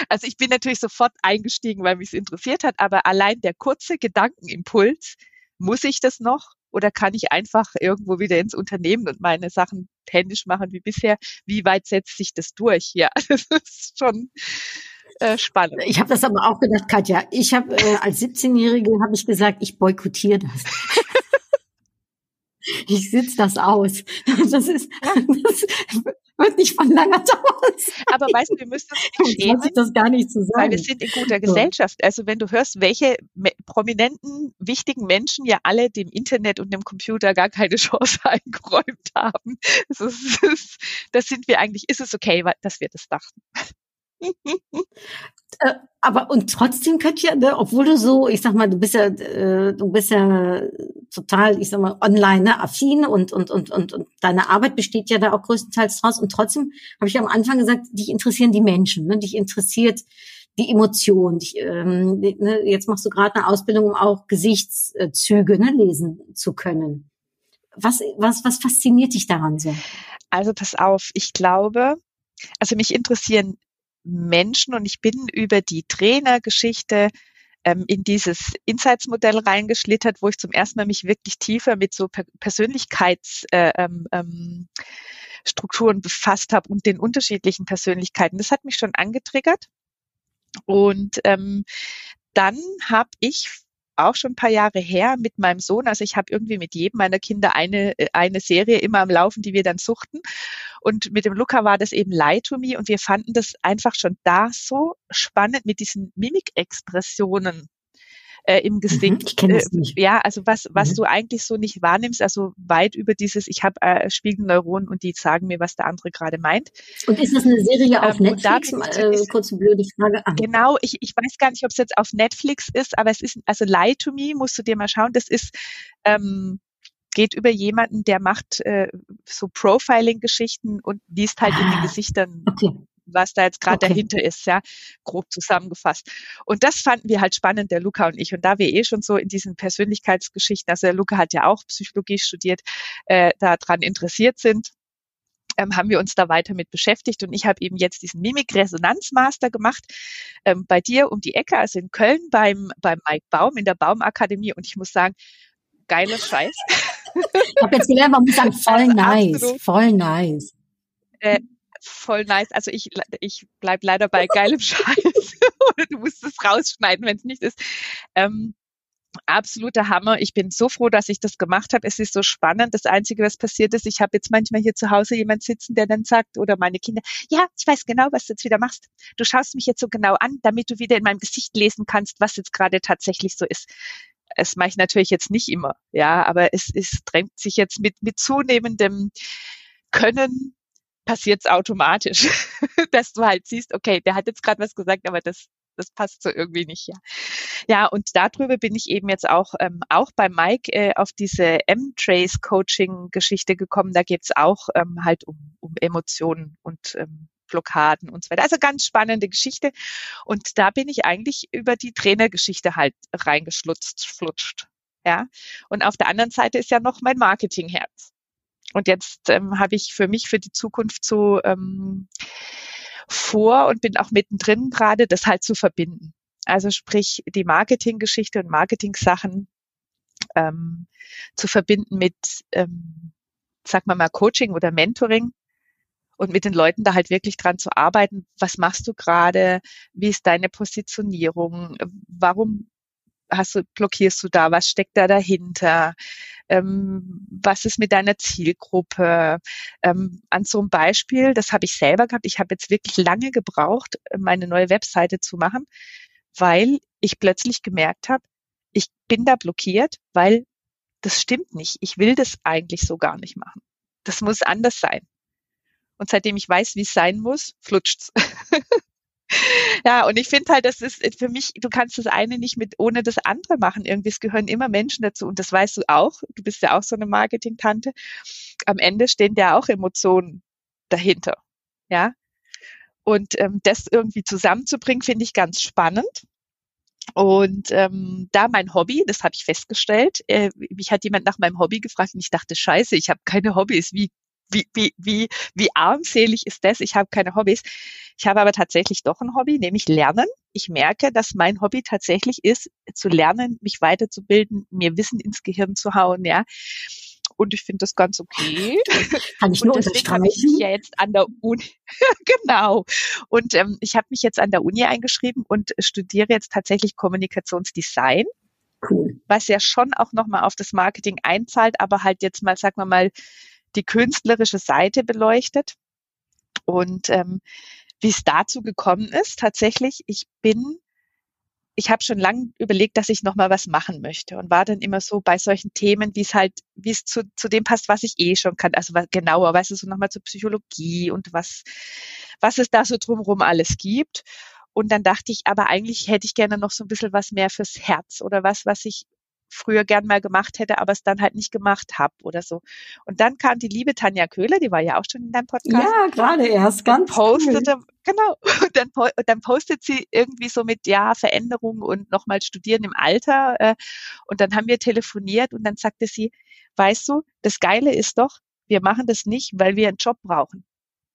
Also ich bin natürlich sofort eingestiegen, weil mich es interessiert hat, aber allein der kurze Gedankenimpuls, muss ich das noch oder kann ich einfach irgendwo wieder ins Unternehmen und meine Sachen händisch machen wie bisher? Wie weit setzt sich das durch? Ja, das ist schon... spannend. Ich habe das aber auch gedacht, Katja. Ich habe als 17-Jährige habe ich gesagt, ich boykottiere das. Ich sitze das aus. Das wird nicht von langer Dauer sein. Aber weißt du, wir müssen das nicht schämen, das gar nicht zu sagen. Weil wir sind in guter Gesellschaft. Also wenn du hörst, welche prominenten, wichtigen Menschen ja alle dem Internet und dem Computer gar keine Chance eingeräumt haben. Das sind wir eigentlich, ist es okay, dass wir das dachten. Aber und trotzdem, Katja, ne, obwohl du so, ich sag mal, du bist ja total, ich sag mal, online, ne, affin und deine Arbeit besteht ja da auch größtenteils draus. Und trotzdem habe ich am Anfang gesagt, dich interessieren die Menschen, ne, dich interessiert die Emotion. Jetzt machst du gerade eine Ausbildung, um auch Gesichtszüge, ne, lesen zu können. Was fasziniert dich daran so? Also pass auf, ich glaube, also mich interessieren Menschen und ich bin über die Trainergeschichte in dieses Insights-Modell reingeschlittert, wo ich zum ersten Mal mich wirklich tiefer mit so Persönlichkeitsstrukturen befasst habe und den unterschiedlichen Persönlichkeiten. Das hat mich schon angetriggert und dann habe ich auch schon ein paar Jahre her mit meinem Sohn, also ich habe irgendwie mit jedem meiner Kinder eine Serie immer am Laufen, die wir dann suchten und mit dem Luca war das eben Lie to Me und wir fanden das einfach schon da so spannend mit diesen Mimik-Expressionen im Gesicht. Ich kenne das nicht. Ja, also was du eigentlich so nicht wahrnimmst, also weit über dieses, ich habe Spiegelneuronen und die sagen mir, was der andere gerade meint. Und ist das eine Serie auf Netflix? Kurze blöde Frage. Genau, ich weiß gar nicht, ob es jetzt auf Netflix ist, aber es ist, also Lie to Me, musst du dir mal schauen, das ist, geht über jemanden, der macht so Profiling-Geschichten und liest halt in den Gesichtern. Okay. Was da jetzt gerade dahinter ist, ja, grob zusammengefasst. Und das fanden wir halt spannend, der Luca und ich. Und da wir schon so in diesen Persönlichkeitsgeschichten, also der Luca hat ja auch Psychologie studiert, daran interessiert sind, haben wir uns da weiter mit beschäftigt. Und ich habe eben jetzt diesen Mimik-Resonanz-Master gemacht bei dir um die Ecke, also in Köln beim Mike Baum in der Baumakademie. Und ich muss sagen, geiler Scheiß. Ich habe jetzt gelernt, man muss sagen, voll nice. Voll nice. Also ich bleib leider bei geilem Scheiß. Oder du musst es rausschneiden, wenn es nicht ist. Absoluter Hammer. Ich bin so froh, dass ich das gemacht habe. Es ist so spannend. Das Einzige, was passiert ist, ich habe jetzt manchmal hier zu Hause jemand sitzen, der dann sagt, oder meine Kinder, ja, ich weiß genau, was du jetzt wieder machst. Du schaust mich jetzt so genau an, damit du wieder in meinem Gesicht lesen kannst, was jetzt gerade tatsächlich so ist. Das mache ich natürlich jetzt nicht immer, ja, aber es drängt sich jetzt mit zunehmendem Können, passiert es automatisch, dass du halt siehst, okay, der hat jetzt gerade was gesagt, aber das das passt so irgendwie nicht, ja. Ja, und darüber bin ich eben jetzt auch bei Mike auf diese M-Trace-Coaching-Geschichte gekommen. Da geht's auch halt um Emotionen und Blockaden und so weiter. Also ganz spannende Geschichte. Und da bin ich eigentlich über die Trainergeschichte halt flutscht. Ja. Und auf der anderen Seite ist ja noch mein Marketingherz. Und jetzt habe ich für mich für die Zukunft so vor und bin auch mittendrin gerade, das halt zu verbinden. Also sprich, die Marketinggeschichte und Marketing-Sachen zu verbinden mit, sagen wir mal, Coaching oder Mentoring und mit den Leuten da halt wirklich dran zu arbeiten. Was machst du gerade? Wie ist deine Positionierung? Warum blockierst du da? Was steckt da dahinter? Was ist mit deiner Zielgruppe? An so einem Beispiel, das habe ich selber gehabt. Ich habe jetzt wirklich lange gebraucht, meine neue Webseite zu machen, weil ich plötzlich gemerkt habe, ich bin da blockiert, weil das stimmt nicht. Ich will das eigentlich so gar nicht machen. Das muss anders sein. Und seitdem ich weiß, wie es sein muss, flutscht's. Ja, und ich finde halt, das ist für mich, du kannst das eine nicht ohne das andere machen. Irgendwie, es gehören immer Menschen dazu und das weißt du auch. Du bist ja auch so eine Marketing-Tante. Am Ende stehen ja auch Emotionen dahinter, ja. Und das irgendwie zusammenzubringen, finde ich ganz spannend. Und da mein Hobby, das habe ich festgestellt, mich hat jemand nach meinem Hobby gefragt und ich dachte, scheiße, ich habe keine Hobbys, wie armselig ist das? Ich habe keine Hobbys. Ich habe aber tatsächlich doch ein Hobby, nämlich Lernen. Ich merke, dass mein Hobby tatsächlich ist, zu lernen, mich weiterzubilden, mir Wissen ins Gehirn zu hauen, ja. Und ich finde das ganz okay. Kann ich nur unterstreichen. Deswegen habe ich mich ja jetzt an der Uni, genau. Und ich habe mich jetzt an der Uni eingeschrieben und studiere jetzt tatsächlich Kommunikationsdesign. Cool. Was ja schon auch nochmal auf das Marketing einzahlt, aber halt jetzt mal, sagen wir mal, die künstlerische Seite beleuchtet und wie es dazu gekommen ist. Tatsächlich, ich habe schon lange überlegt, dass ich nochmal was machen möchte und war dann immer so bei solchen Themen, wie es zu dem passt, was ich eh schon kann. Also genauer, weißt du, so nochmal zur Psychologie und was es da so drumherum alles gibt. Und dann dachte ich, aber eigentlich hätte ich gerne noch so ein bisschen was mehr fürs Herz oder was ich früher gern mal gemacht hätte, aber es dann halt nicht gemacht habe oder so. Und dann kam die liebe Tanja Köhler, die war ja auch schon in deinem Podcast. Ja, gerade erst, ganz postete, cool. Genau, und dann postet sie irgendwie so mit, ja, Veränderung und nochmal studieren im Alter. Und dann haben wir telefoniert und dann sagte sie, weißt du, das Geile ist doch, wir machen das nicht, weil wir einen Job brauchen,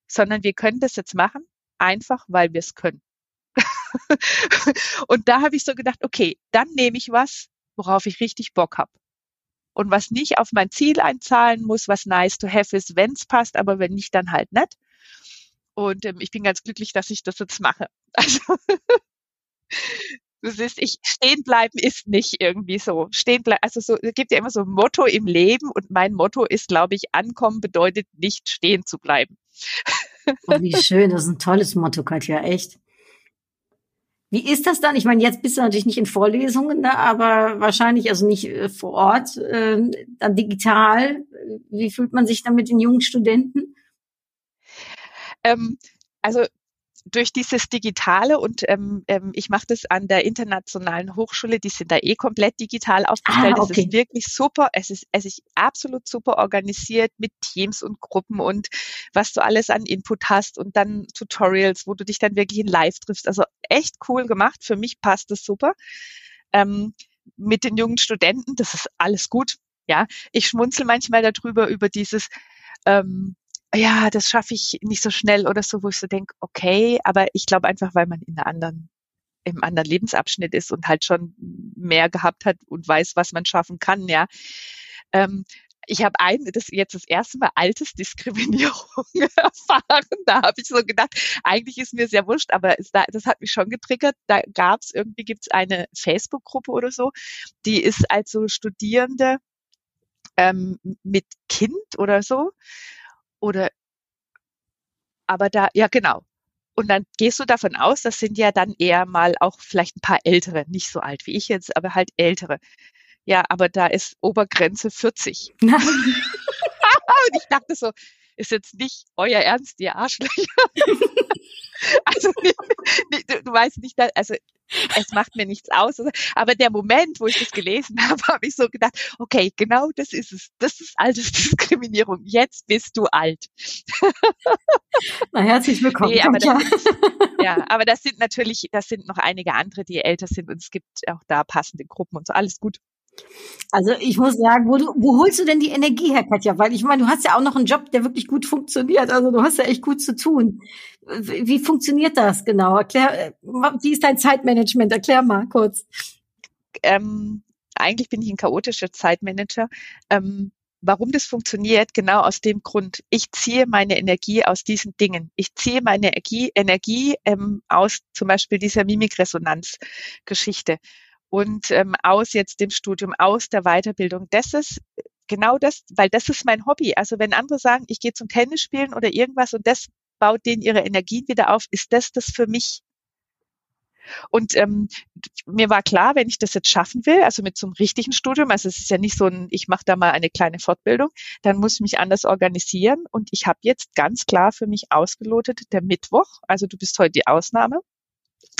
sondern wir können das jetzt machen, einfach weil wir es können. Und da habe ich so gedacht, okay, dann nehme ich was, worauf ich richtig Bock habe. Und was nicht auf mein Ziel einzahlen muss, was nice to have ist, wenn es passt, aber wenn nicht, dann halt nicht. Und ich bin ganz glücklich, dass ich das jetzt mache. Also, du siehst, stehen bleiben ist nicht irgendwie so. Stehen bleiben, also so, es gibt ja immer so ein Motto im Leben und mein Motto ist, glaube ich, ankommen bedeutet nicht stehen zu bleiben. Oh, wie schön, das ist ein tolles Motto, Katja, echt. Wie ist das dann? Ich meine, jetzt bist du natürlich nicht in Vorlesungen, ne, aber wahrscheinlich, also nicht vor Ort, dann digital. Wie fühlt man sich dann mit den jungen Studenten? Also durch dieses Digitale und ich mache das an der internationalen Hochschule, die sind da eh komplett digital aufgestellt. Ah, okay. Das ist wirklich super, es ist absolut super organisiert mit Teams und Gruppen und was du alles an Input hast und dann Tutorials, wo du dich dann wirklich in live triffst. Also echt cool gemacht, für mich passt das super. Mit den jungen Studenten, das ist alles gut. Ja, ich schmunzel manchmal darüber, über dieses ja, das schaffe ich nicht so schnell oder so, wo ich so denke, okay, aber ich glaube einfach, weil man im anderen Lebensabschnitt ist und halt schon mehr gehabt hat und weiß, was man schaffen kann, ja. Ich habe das erste Mal Altersdiskriminierung erfahren. Da habe ich so gedacht, eigentlich ist mir sehr wurscht, aber das hat mich schon getriggert. Da gibt's eine Facebook-Gruppe oder so, die ist also Studierende mit Kind oder so. Aber da, ja genau. Und dann gehst du davon aus, das sind ja dann eher mal auch vielleicht ein paar Ältere, nicht so alt wie ich jetzt, aber halt Ältere. Ja, aber da ist Obergrenze 40. Und ich dachte so, ist jetzt nicht euer Ernst, ihr Arschlöcher. Also du weißt nicht, also es macht mir nichts aus. Aber der Moment, wo ich das gelesen habe, habe ich so gedacht, okay, genau das ist es. Das ist Altersdiskriminierung. Jetzt bist du alt. Na, herzlich willkommen. Nee, aber das sind noch einige andere, die älter sind, und es gibt auch da passende Gruppen und so. Alles gut. Also ich muss sagen, wo holst du denn die Energie her, Katja? Weil ich meine, du hast ja auch noch einen Job, der wirklich gut funktioniert. Also du hast ja echt gut zu tun. Wie funktioniert das genau? Erklär, wie ist dein Zeitmanagement? Erklär mal kurz. Eigentlich bin ich ein chaotischer Zeitmanager. Warum das funktioniert? Genau aus dem Grund. Ich ziehe meine Energie aus diesen Dingen. Ich ziehe meine Energie aus zum Beispiel dieser Mimik-Resonanz-Geschichte. Und aus jetzt dem Studium, aus der Weiterbildung, das ist genau das, weil das ist mein Hobby. Also wenn andere sagen, ich gehe zum Tennis spielen oder irgendwas und das baut denen ihre Energien wieder auf, ist das für mich. Und mir war klar, wenn ich das jetzt schaffen will, also mit so einem richtigen Studium, also es ist ja nicht so ein, ich mache da mal eine kleine Fortbildung, dann muss ich mich anders organisieren. Und ich habe jetzt ganz klar für mich ausgelotet, der Mittwoch, also du bist heute die Ausnahme,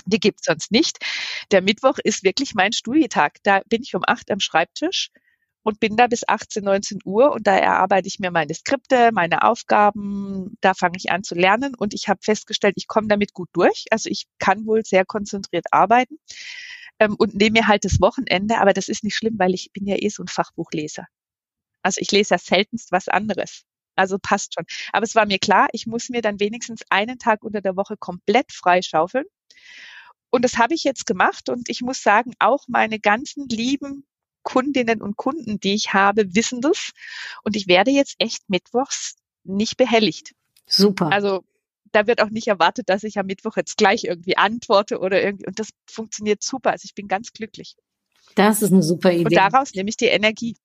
die gibt's sonst nicht. Der Mittwoch ist wirklich mein Studietag. Da bin ich um 8 am Schreibtisch und bin da bis 18, 19 Uhr und da erarbeite ich mir meine Skripte, meine Aufgaben, da fange ich an zu lernen und ich habe festgestellt, ich komme damit gut durch. Also ich kann wohl sehr konzentriert arbeiten und nehme mir halt das Wochenende, aber das ist nicht schlimm, weil ich bin ja eh so ein Fachbuchleser. Also ich lese ja seltenst was anderes. Also passt schon. Aber es war mir klar, ich muss mir dann wenigstens einen Tag unter der Woche komplett freischaufeln. Und das habe ich jetzt gemacht und ich muss sagen, auch meine ganzen lieben Kundinnen und Kunden, die ich habe, wissen das. Und ich werde jetzt echt mittwochs nicht behelligt. Super. Also da wird auch nicht erwartet, dass ich am Mittwoch jetzt gleich irgendwie antworte oder irgendwie. Und das funktioniert super. Also ich bin ganz glücklich. Das ist eine super Idee. Und daraus nehme ich die Energie.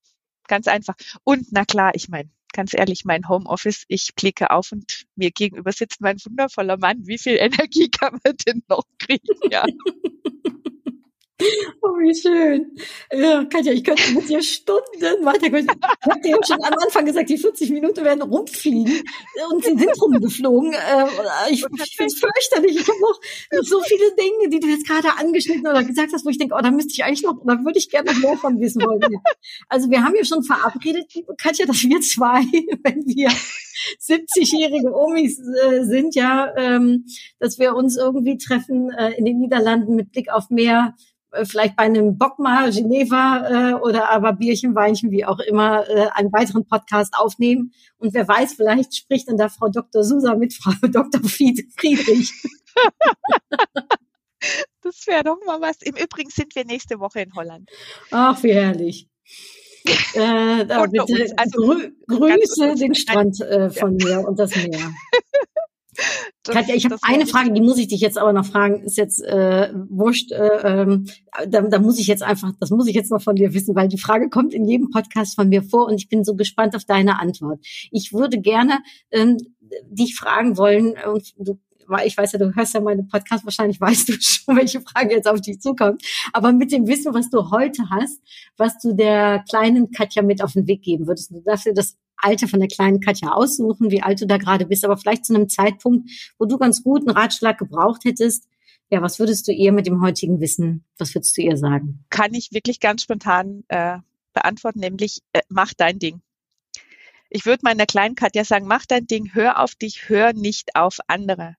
Ganz einfach. Und na klar, ich meine, ganz ehrlich, mein Homeoffice, ich klicke auf und mir gegenüber sitzt mein wundervoller Mann. Wie viel Energie kann man denn noch kriegen? Ja. Oh, wie schön. Ja, Katja, ich könnte mit dir Stunden weitergehen. Ich habe dir ja schon am Anfang gesagt, die 40 Minuten werden rumfliegen. Und sie sind rumgeflogen. Ich finde es fürchterlich. Ich habe noch so viele Dinge, die du jetzt gerade angeschnitten oder gesagt hast, wo ich denke, oh, da müsste ich eigentlich noch, da würde ich gerne noch mehr von wissen wollen. Ja. Also wir haben ja schon verabredet, Katja, dass wir zwei, wenn wir 70-jährige Omis sind, ja, dass wir uns irgendwie treffen in den Niederlanden mit Blick auf Meer, vielleicht bei einem Bockmar, Geneva oder aber Bierchen, Weinchen, wie auch immer, einen weiteren Podcast aufnehmen. Und wer weiß, vielleicht spricht dann da Frau Dr. Susa mit Frau Dr. Friedrich. Das wäre doch mal was. Im Übrigen sind wir nächste Woche in Holland. Ach, wie herrlich. Grüße den Strand von mir und das Meer. Katja, ich habe eine Frage, die muss ich dich jetzt aber noch fragen, ist jetzt wurscht, da muss ich jetzt einfach, das muss ich jetzt noch von dir wissen, weil die Frage kommt in jedem Podcast von mir vor und ich bin so gespannt auf deine Antwort. Ich würde gerne dich fragen wollen, und ich weiß ja, du hörst ja meine Podcasts, wahrscheinlich weißt du schon, welche Frage jetzt auf dich zukommt, aber mit dem Wissen, was du heute hast, was du der kleinen Katja mit auf den Weg geben würdest, du darfst dir das Alter von der kleinen Katja aussuchen, wie alt du da gerade bist, aber vielleicht zu einem Zeitpunkt, wo du ganz gut einen Ratschlag gebraucht hättest. Ja, was würdest du ihr mit dem heutigen Wissen, was würdest du ihr sagen? Kann ich wirklich ganz spontan beantworten, nämlich mach dein Ding. Ich würde meiner kleinen Katja sagen, mach dein Ding, hör auf dich, hör nicht auf andere.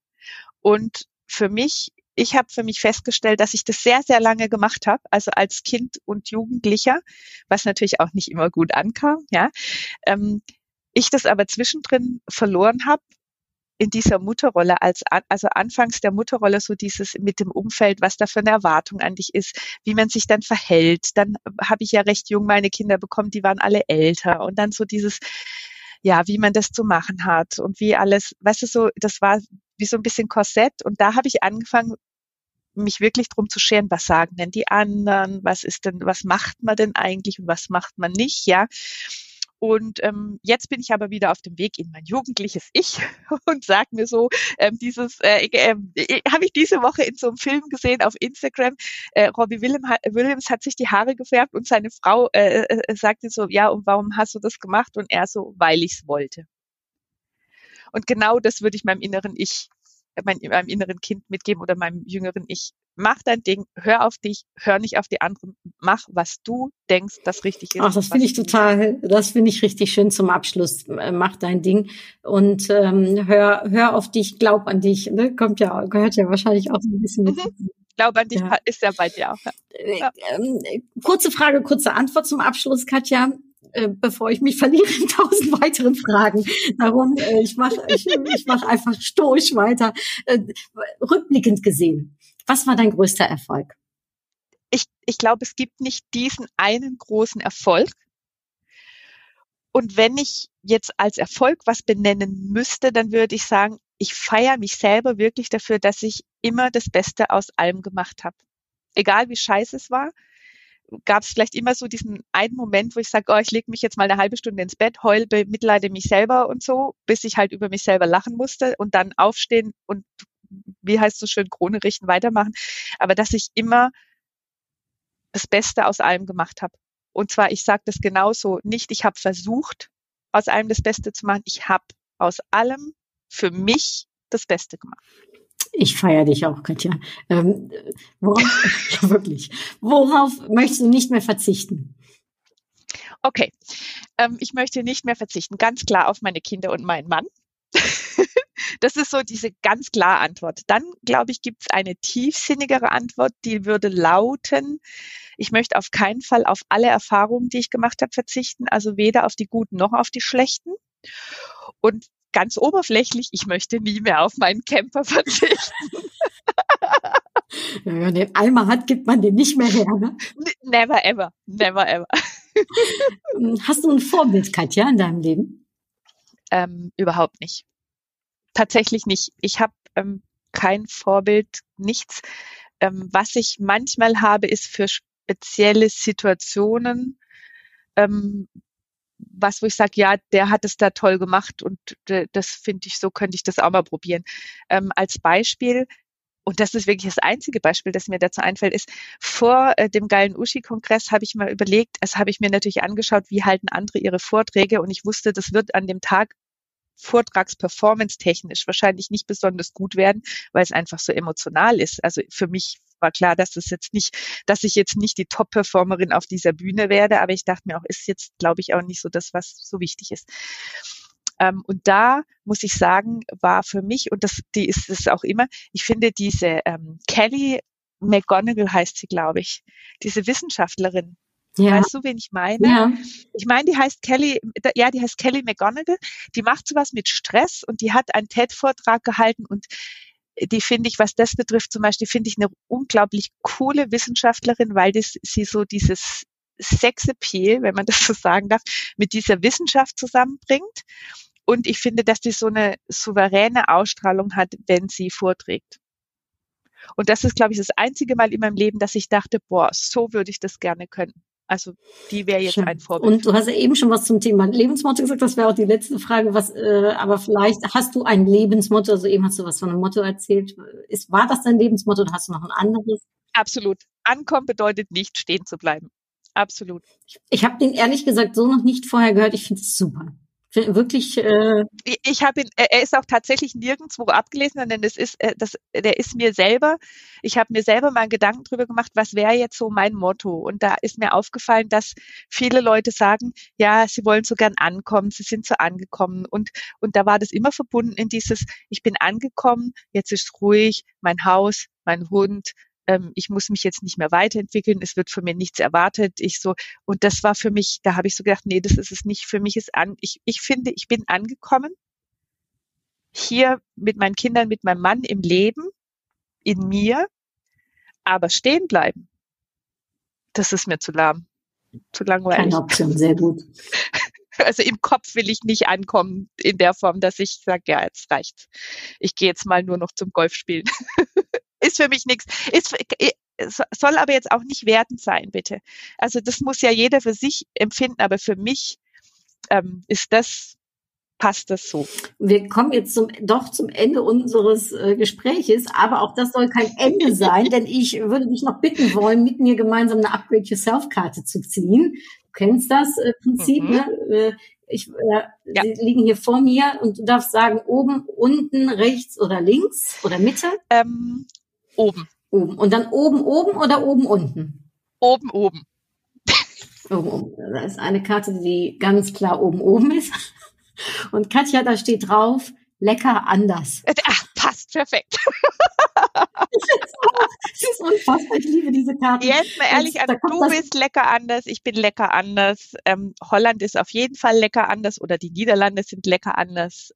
Und für mich, ich habe für mich festgestellt, dass ich das sehr, sehr lange gemacht habe, also als Kind und Jugendlicher, was natürlich auch nicht immer gut ankam, ja. Ich das aber zwischendrin verloren habe in dieser Mutterrolle, also anfangs der Mutterrolle, so dieses mit dem Umfeld, was da für eine Erwartung an dich ist, wie man sich dann verhält. Dann habe ich ja recht jung meine Kinder bekommen, die waren alle älter und dann so dieses, ja, wie man das zu machen hat und wie alles, weißt du, so, das war wie so ein bisschen Korsett und da habe ich angefangen, mich wirklich drum zu scheren, was sagen denn die anderen, was macht man denn eigentlich und was macht man nicht, ja. Und jetzt bin ich aber wieder auf dem Weg in mein jugendliches Ich und sag mir so, habe ich diese Woche in so einem Film gesehen auf Instagram, Robbie Williams hat sich die Haare gefärbt und seine Frau sagte so, ja, und warum hast du das gemacht? Und er so, weil ich's wollte. Und genau das würde ich meinem inneren Ich meinem inneren Kind mitgeben oder meinem jüngeren Ich. Mach dein Ding, hör auf dich, hör nicht auf die anderen, mach, was du denkst, das richtig ist. Ach, das finde ich total, das finde ich richtig schön zum Abschluss. Mach dein Ding und hör auf dich, glaub an dich. Ne? Gehört ja wahrscheinlich auch so ein bisschen mit. Glaub an dich ist ja bei dir auch. Ja. Kurze Frage, kurze Antwort zum Abschluss, Katja. Bevor ich mich verliere in 1000 weiteren Fragen. Darum, ich mach einfach stoisch weiter. Rückblickend gesehen, was war dein größter Erfolg? Ich glaube, es gibt nicht diesen einen großen Erfolg. Und wenn ich jetzt als Erfolg was benennen müsste, dann würde ich sagen, ich feiere mich selber wirklich dafür, dass ich immer das Beste aus allem gemacht habe. Egal wie scheiße es war, gab es vielleicht immer so diesen einen Moment, wo ich sage, ich lege mich jetzt mal eine halbe Stunde ins Bett, heul, bemitleide mich selber und so, bis ich halt über mich selber lachen musste und dann aufstehen und, wie heißt es so schön, Krone richten, weitermachen. Aber dass ich immer das Beste aus allem gemacht habe. Und zwar, ich sage das genauso, nicht ich habe versucht, aus allem das Beste zu machen, ich habe aus allem für mich das Beste gemacht. Ich feiere dich auch, Katja. Worauf, wirklich. Worauf möchtest du nicht mehr verzichten? Okay. Ich möchte nicht mehr verzichten. Ganz klar auf meine Kinder und meinen Mann. Das ist so diese ganz klare Antwort. Dann, glaube ich, gibt es eine tiefsinnigere Antwort, die würde lauten, ich möchte auf keinen Fall auf alle Erfahrungen, die ich gemacht habe, verzichten. Also weder auf die guten noch auf die schlechten. Und ganz oberflächlich, ich möchte nie mehr auf meinen Camper verzichten. Wenn man den einmal hat, gibt man den nicht mehr her. Ne? Never ever, never ever. Hast du ein Vorbild, Katja, in deinem Leben? Überhaupt nicht. Tatsächlich nicht. Ich habe kein Vorbild, nichts. Was ich manchmal habe, ist für spezielle Situationen, wo ich sage, ja, der hat es da toll gemacht und das finde ich, so könnte ich das auch mal probieren. Als Beispiel, und das ist wirklich das einzige Beispiel, das mir dazu einfällt, ist, vor dem geilen Uschi-Kongress habe ich mal überlegt, habe ich mir natürlich angeschaut, wie halten andere ihre Vorträge, und ich wusste, das wird an dem Tag vortragsperformance-technisch wahrscheinlich nicht besonders gut werden, weil es einfach so emotional ist. Also für mich war klar, dass ich jetzt nicht die Top-Performerin auf dieser Bühne werde, aber ich dachte mir auch, ist jetzt, glaube ich, auch nicht so das, was so wichtig ist. Und da muss ich sagen, war für mich, und die ist es auch immer, ich finde diese Kelly McGonigal heißt sie, glaube ich, diese Wissenschaftlerin. Ja. Weißt du, wen ich meine? Ja. Ich meine, die heißt Kelly McGonigal, die macht sowas mit Stress und die hat einen TED-Vortrag gehalten und die finde ich, was das betrifft zum Beispiel, finde ich eine unglaublich coole Wissenschaftlerin, weil sie so dieses Sexappeal, wenn man das so sagen darf, mit dieser Wissenschaft zusammenbringt. Und ich finde, dass die so eine souveräne Ausstrahlung hat, wenn sie vorträgt. Und das ist, glaube ich, das einzige Mal in meinem Leben, dass ich dachte, so würde ich das gerne können. Also die wäre jetzt schön. Ein Vorbild. Und du hast ja eben schon was zum Thema Lebensmotto gesagt, das wäre auch die letzte Frage, aber vielleicht hast du ein Lebensmotto, also eben hast du was von einem Motto erzählt. War das dein Lebensmotto oder hast du noch ein anderes? Absolut. Ankommen bedeutet nicht stehen zu bleiben. Absolut. Ich habe den ehrlich gesagt so noch nicht vorher gehört. Ich finde es super. Wirklich. Er ist auch tatsächlich nirgendwo abgelesen, denn der ist mir selber. Ich habe mir selber mal einen Gedanken drüber gemacht, was wäre jetzt so mein Motto? Und da ist mir aufgefallen, dass viele Leute sagen, ja, sie wollen so gern ankommen, sie sind so angekommen. Und da war das immer verbunden in dieses, ich bin angekommen, jetzt ist ruhig, mein Haus, mein Hund, ich muss mich jetzt nicht mehr weiterentwickeln, es wird von mir nichts erwartet, und das war für mich, da habe ich so gedacht, nee, das ist es nicht, für mich ich finde, ich bin angekommen, hier mit meinen Kindern, mit meinem Mann, im Leben, in mir, aber stehen bleiben, das ist mir zu lahm, zu langweilig. Keine Option, sehr gut. Also im Kopf will ich nicht ankommen in der Form, dass ich sage, ja, jetzt reicht's, ich gehe jetzt mal nur noch zum Golf spielen. Ist für mich nichts. Soll aber jetzt auch nicht wertend sein, bitte. Also das muss ja jeder für sich empfinden, aber für mich passt das so. Wir kommen jetzt zum Ende unseres Gespräches, aber auch das soll kein Ende sein, denn ich würde dich noch bitten wollen, mit mir gemeinsam eine Upgrade-Yourself-Karte zu ziehen. kennst das Prinzip, ne? Sie liegen hier vor mir und du darfst sagen, oben, unten, rechts oder links oder Mitte? Oben. Oben. Und dann oben, oben oder oben, unten? Oben, oben. Oben, oben. Da ist eine Karte, die ganz klar oben, oben ist. Und Katja, da steht drauf, lecker anders. Ach, passt perfekt. Das ist unfassbar, ich liebe diese Karte. Jetzt mal ehrlich, du bist lecker anders, ich bin lecker anders. Holland ist auf jeden Fall lecker anders oder die Niederlande sind lecker anders.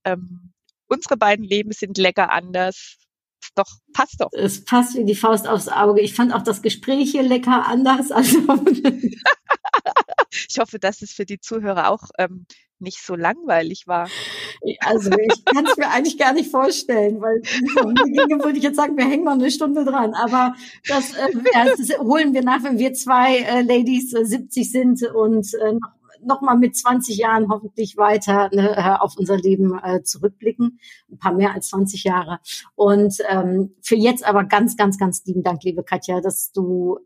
Unsere beiden Leben sind lecker anders. Doch, passt doch. Es passt wie die Faust aufs Auge. Ich fand auch das Gespräch hier lecker anders. Also ich hoffe, dass es für die Zuhörer auch nicht so langweilig war. Also ich kann es mir eigentlich gar nicht vorstellen, weil von mir ginge, würde ich jetzt sagen, wir hängen noch eine Stunde dran, aber das holen wir nach, wenn wir zwei Ladies 70 sind und nochmal mit 20 Jahren hoffentlich weiter auf unser Leben zurückblicken. Ein paar mehr als 20 Jahre. Und für jetzt aber ganz, ganz, ganz lieben Dank, liebe Katja, dass du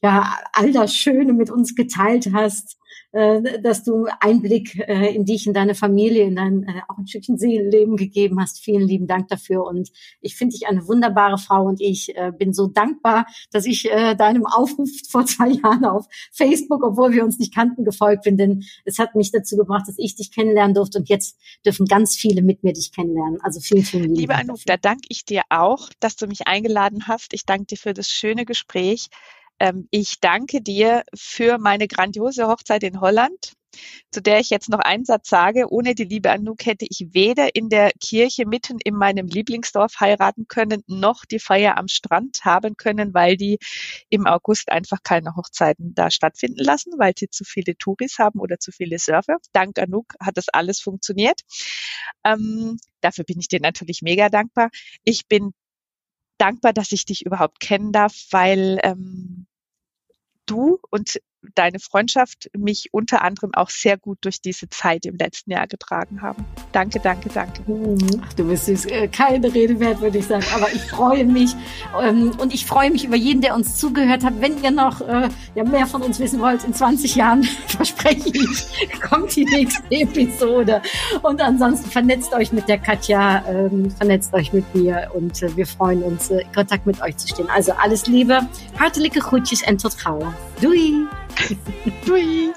ja all das Schöne mit uns geteilt hast, dass du Einblick in dich, in deine Familie, in dein auch ein Stückchen Seelenleben gegeben hast. Vielen lieben Dank dafür und ich finde dich eine wunderbare Frau und ich bin so dankbar, dass ich deinem Aufruf vor 2 Jahren auf Facebook, obwohl wir uns nicht kannten, gefolgt bin, denn es hat mich dazu gebracht, dass ich dich kennenlernen durfte und jetzt dürfen ganz viele mit mir dich kennenlernen. Also vielen, vielen lieben Dank. Liebe Anouk, da danke ich dir auch, dass du mich eingeladen hast. Ich danke dir für das schöne Gespräch. Ich danke dir für meine grandiose Hochzeit in Holland, zu der ich jetzt noch einen Satz sage. Ohne die liebe Anouk hätte ich weder in der Kirche mitten in meinem Lieblingsdorf heiraten können, noch die Feier am Strand haben können, weil die im August einfach keine Hochzeiten da stattfinden lassen, weil sie zu viele Touris haben oder zu viele Surfer. Dank Anouk hat das alles funktioniert. Dafür bin ich dir natürlich mega dankbar. Ich bin dankbar, dass ich dich überhaupt kennen darf, weil du und deine Freundschaft mich unter anderem auch sehr gut durch diese Zeit im letzten Jahr getragen haben. Danke, danke, danke. Ach, du bist süß. Keine Rede wert, würde ich sagen. Aber ich freue mich und ich freue mich über jeden, der uns zugehört hat. Wenn ihr noch mehr von uns wissen wollt, in 20 Jahren, verspreche ich, kommt die nächste Episode. Und ansonsten vernetzt euch mit der Katja, vernetzt euch mit mir und wir freuen uns, in Kontakt mit euch zu stehen. Also alles Liebe, hartelijke groetjes en tot gauw. Doei! Doei!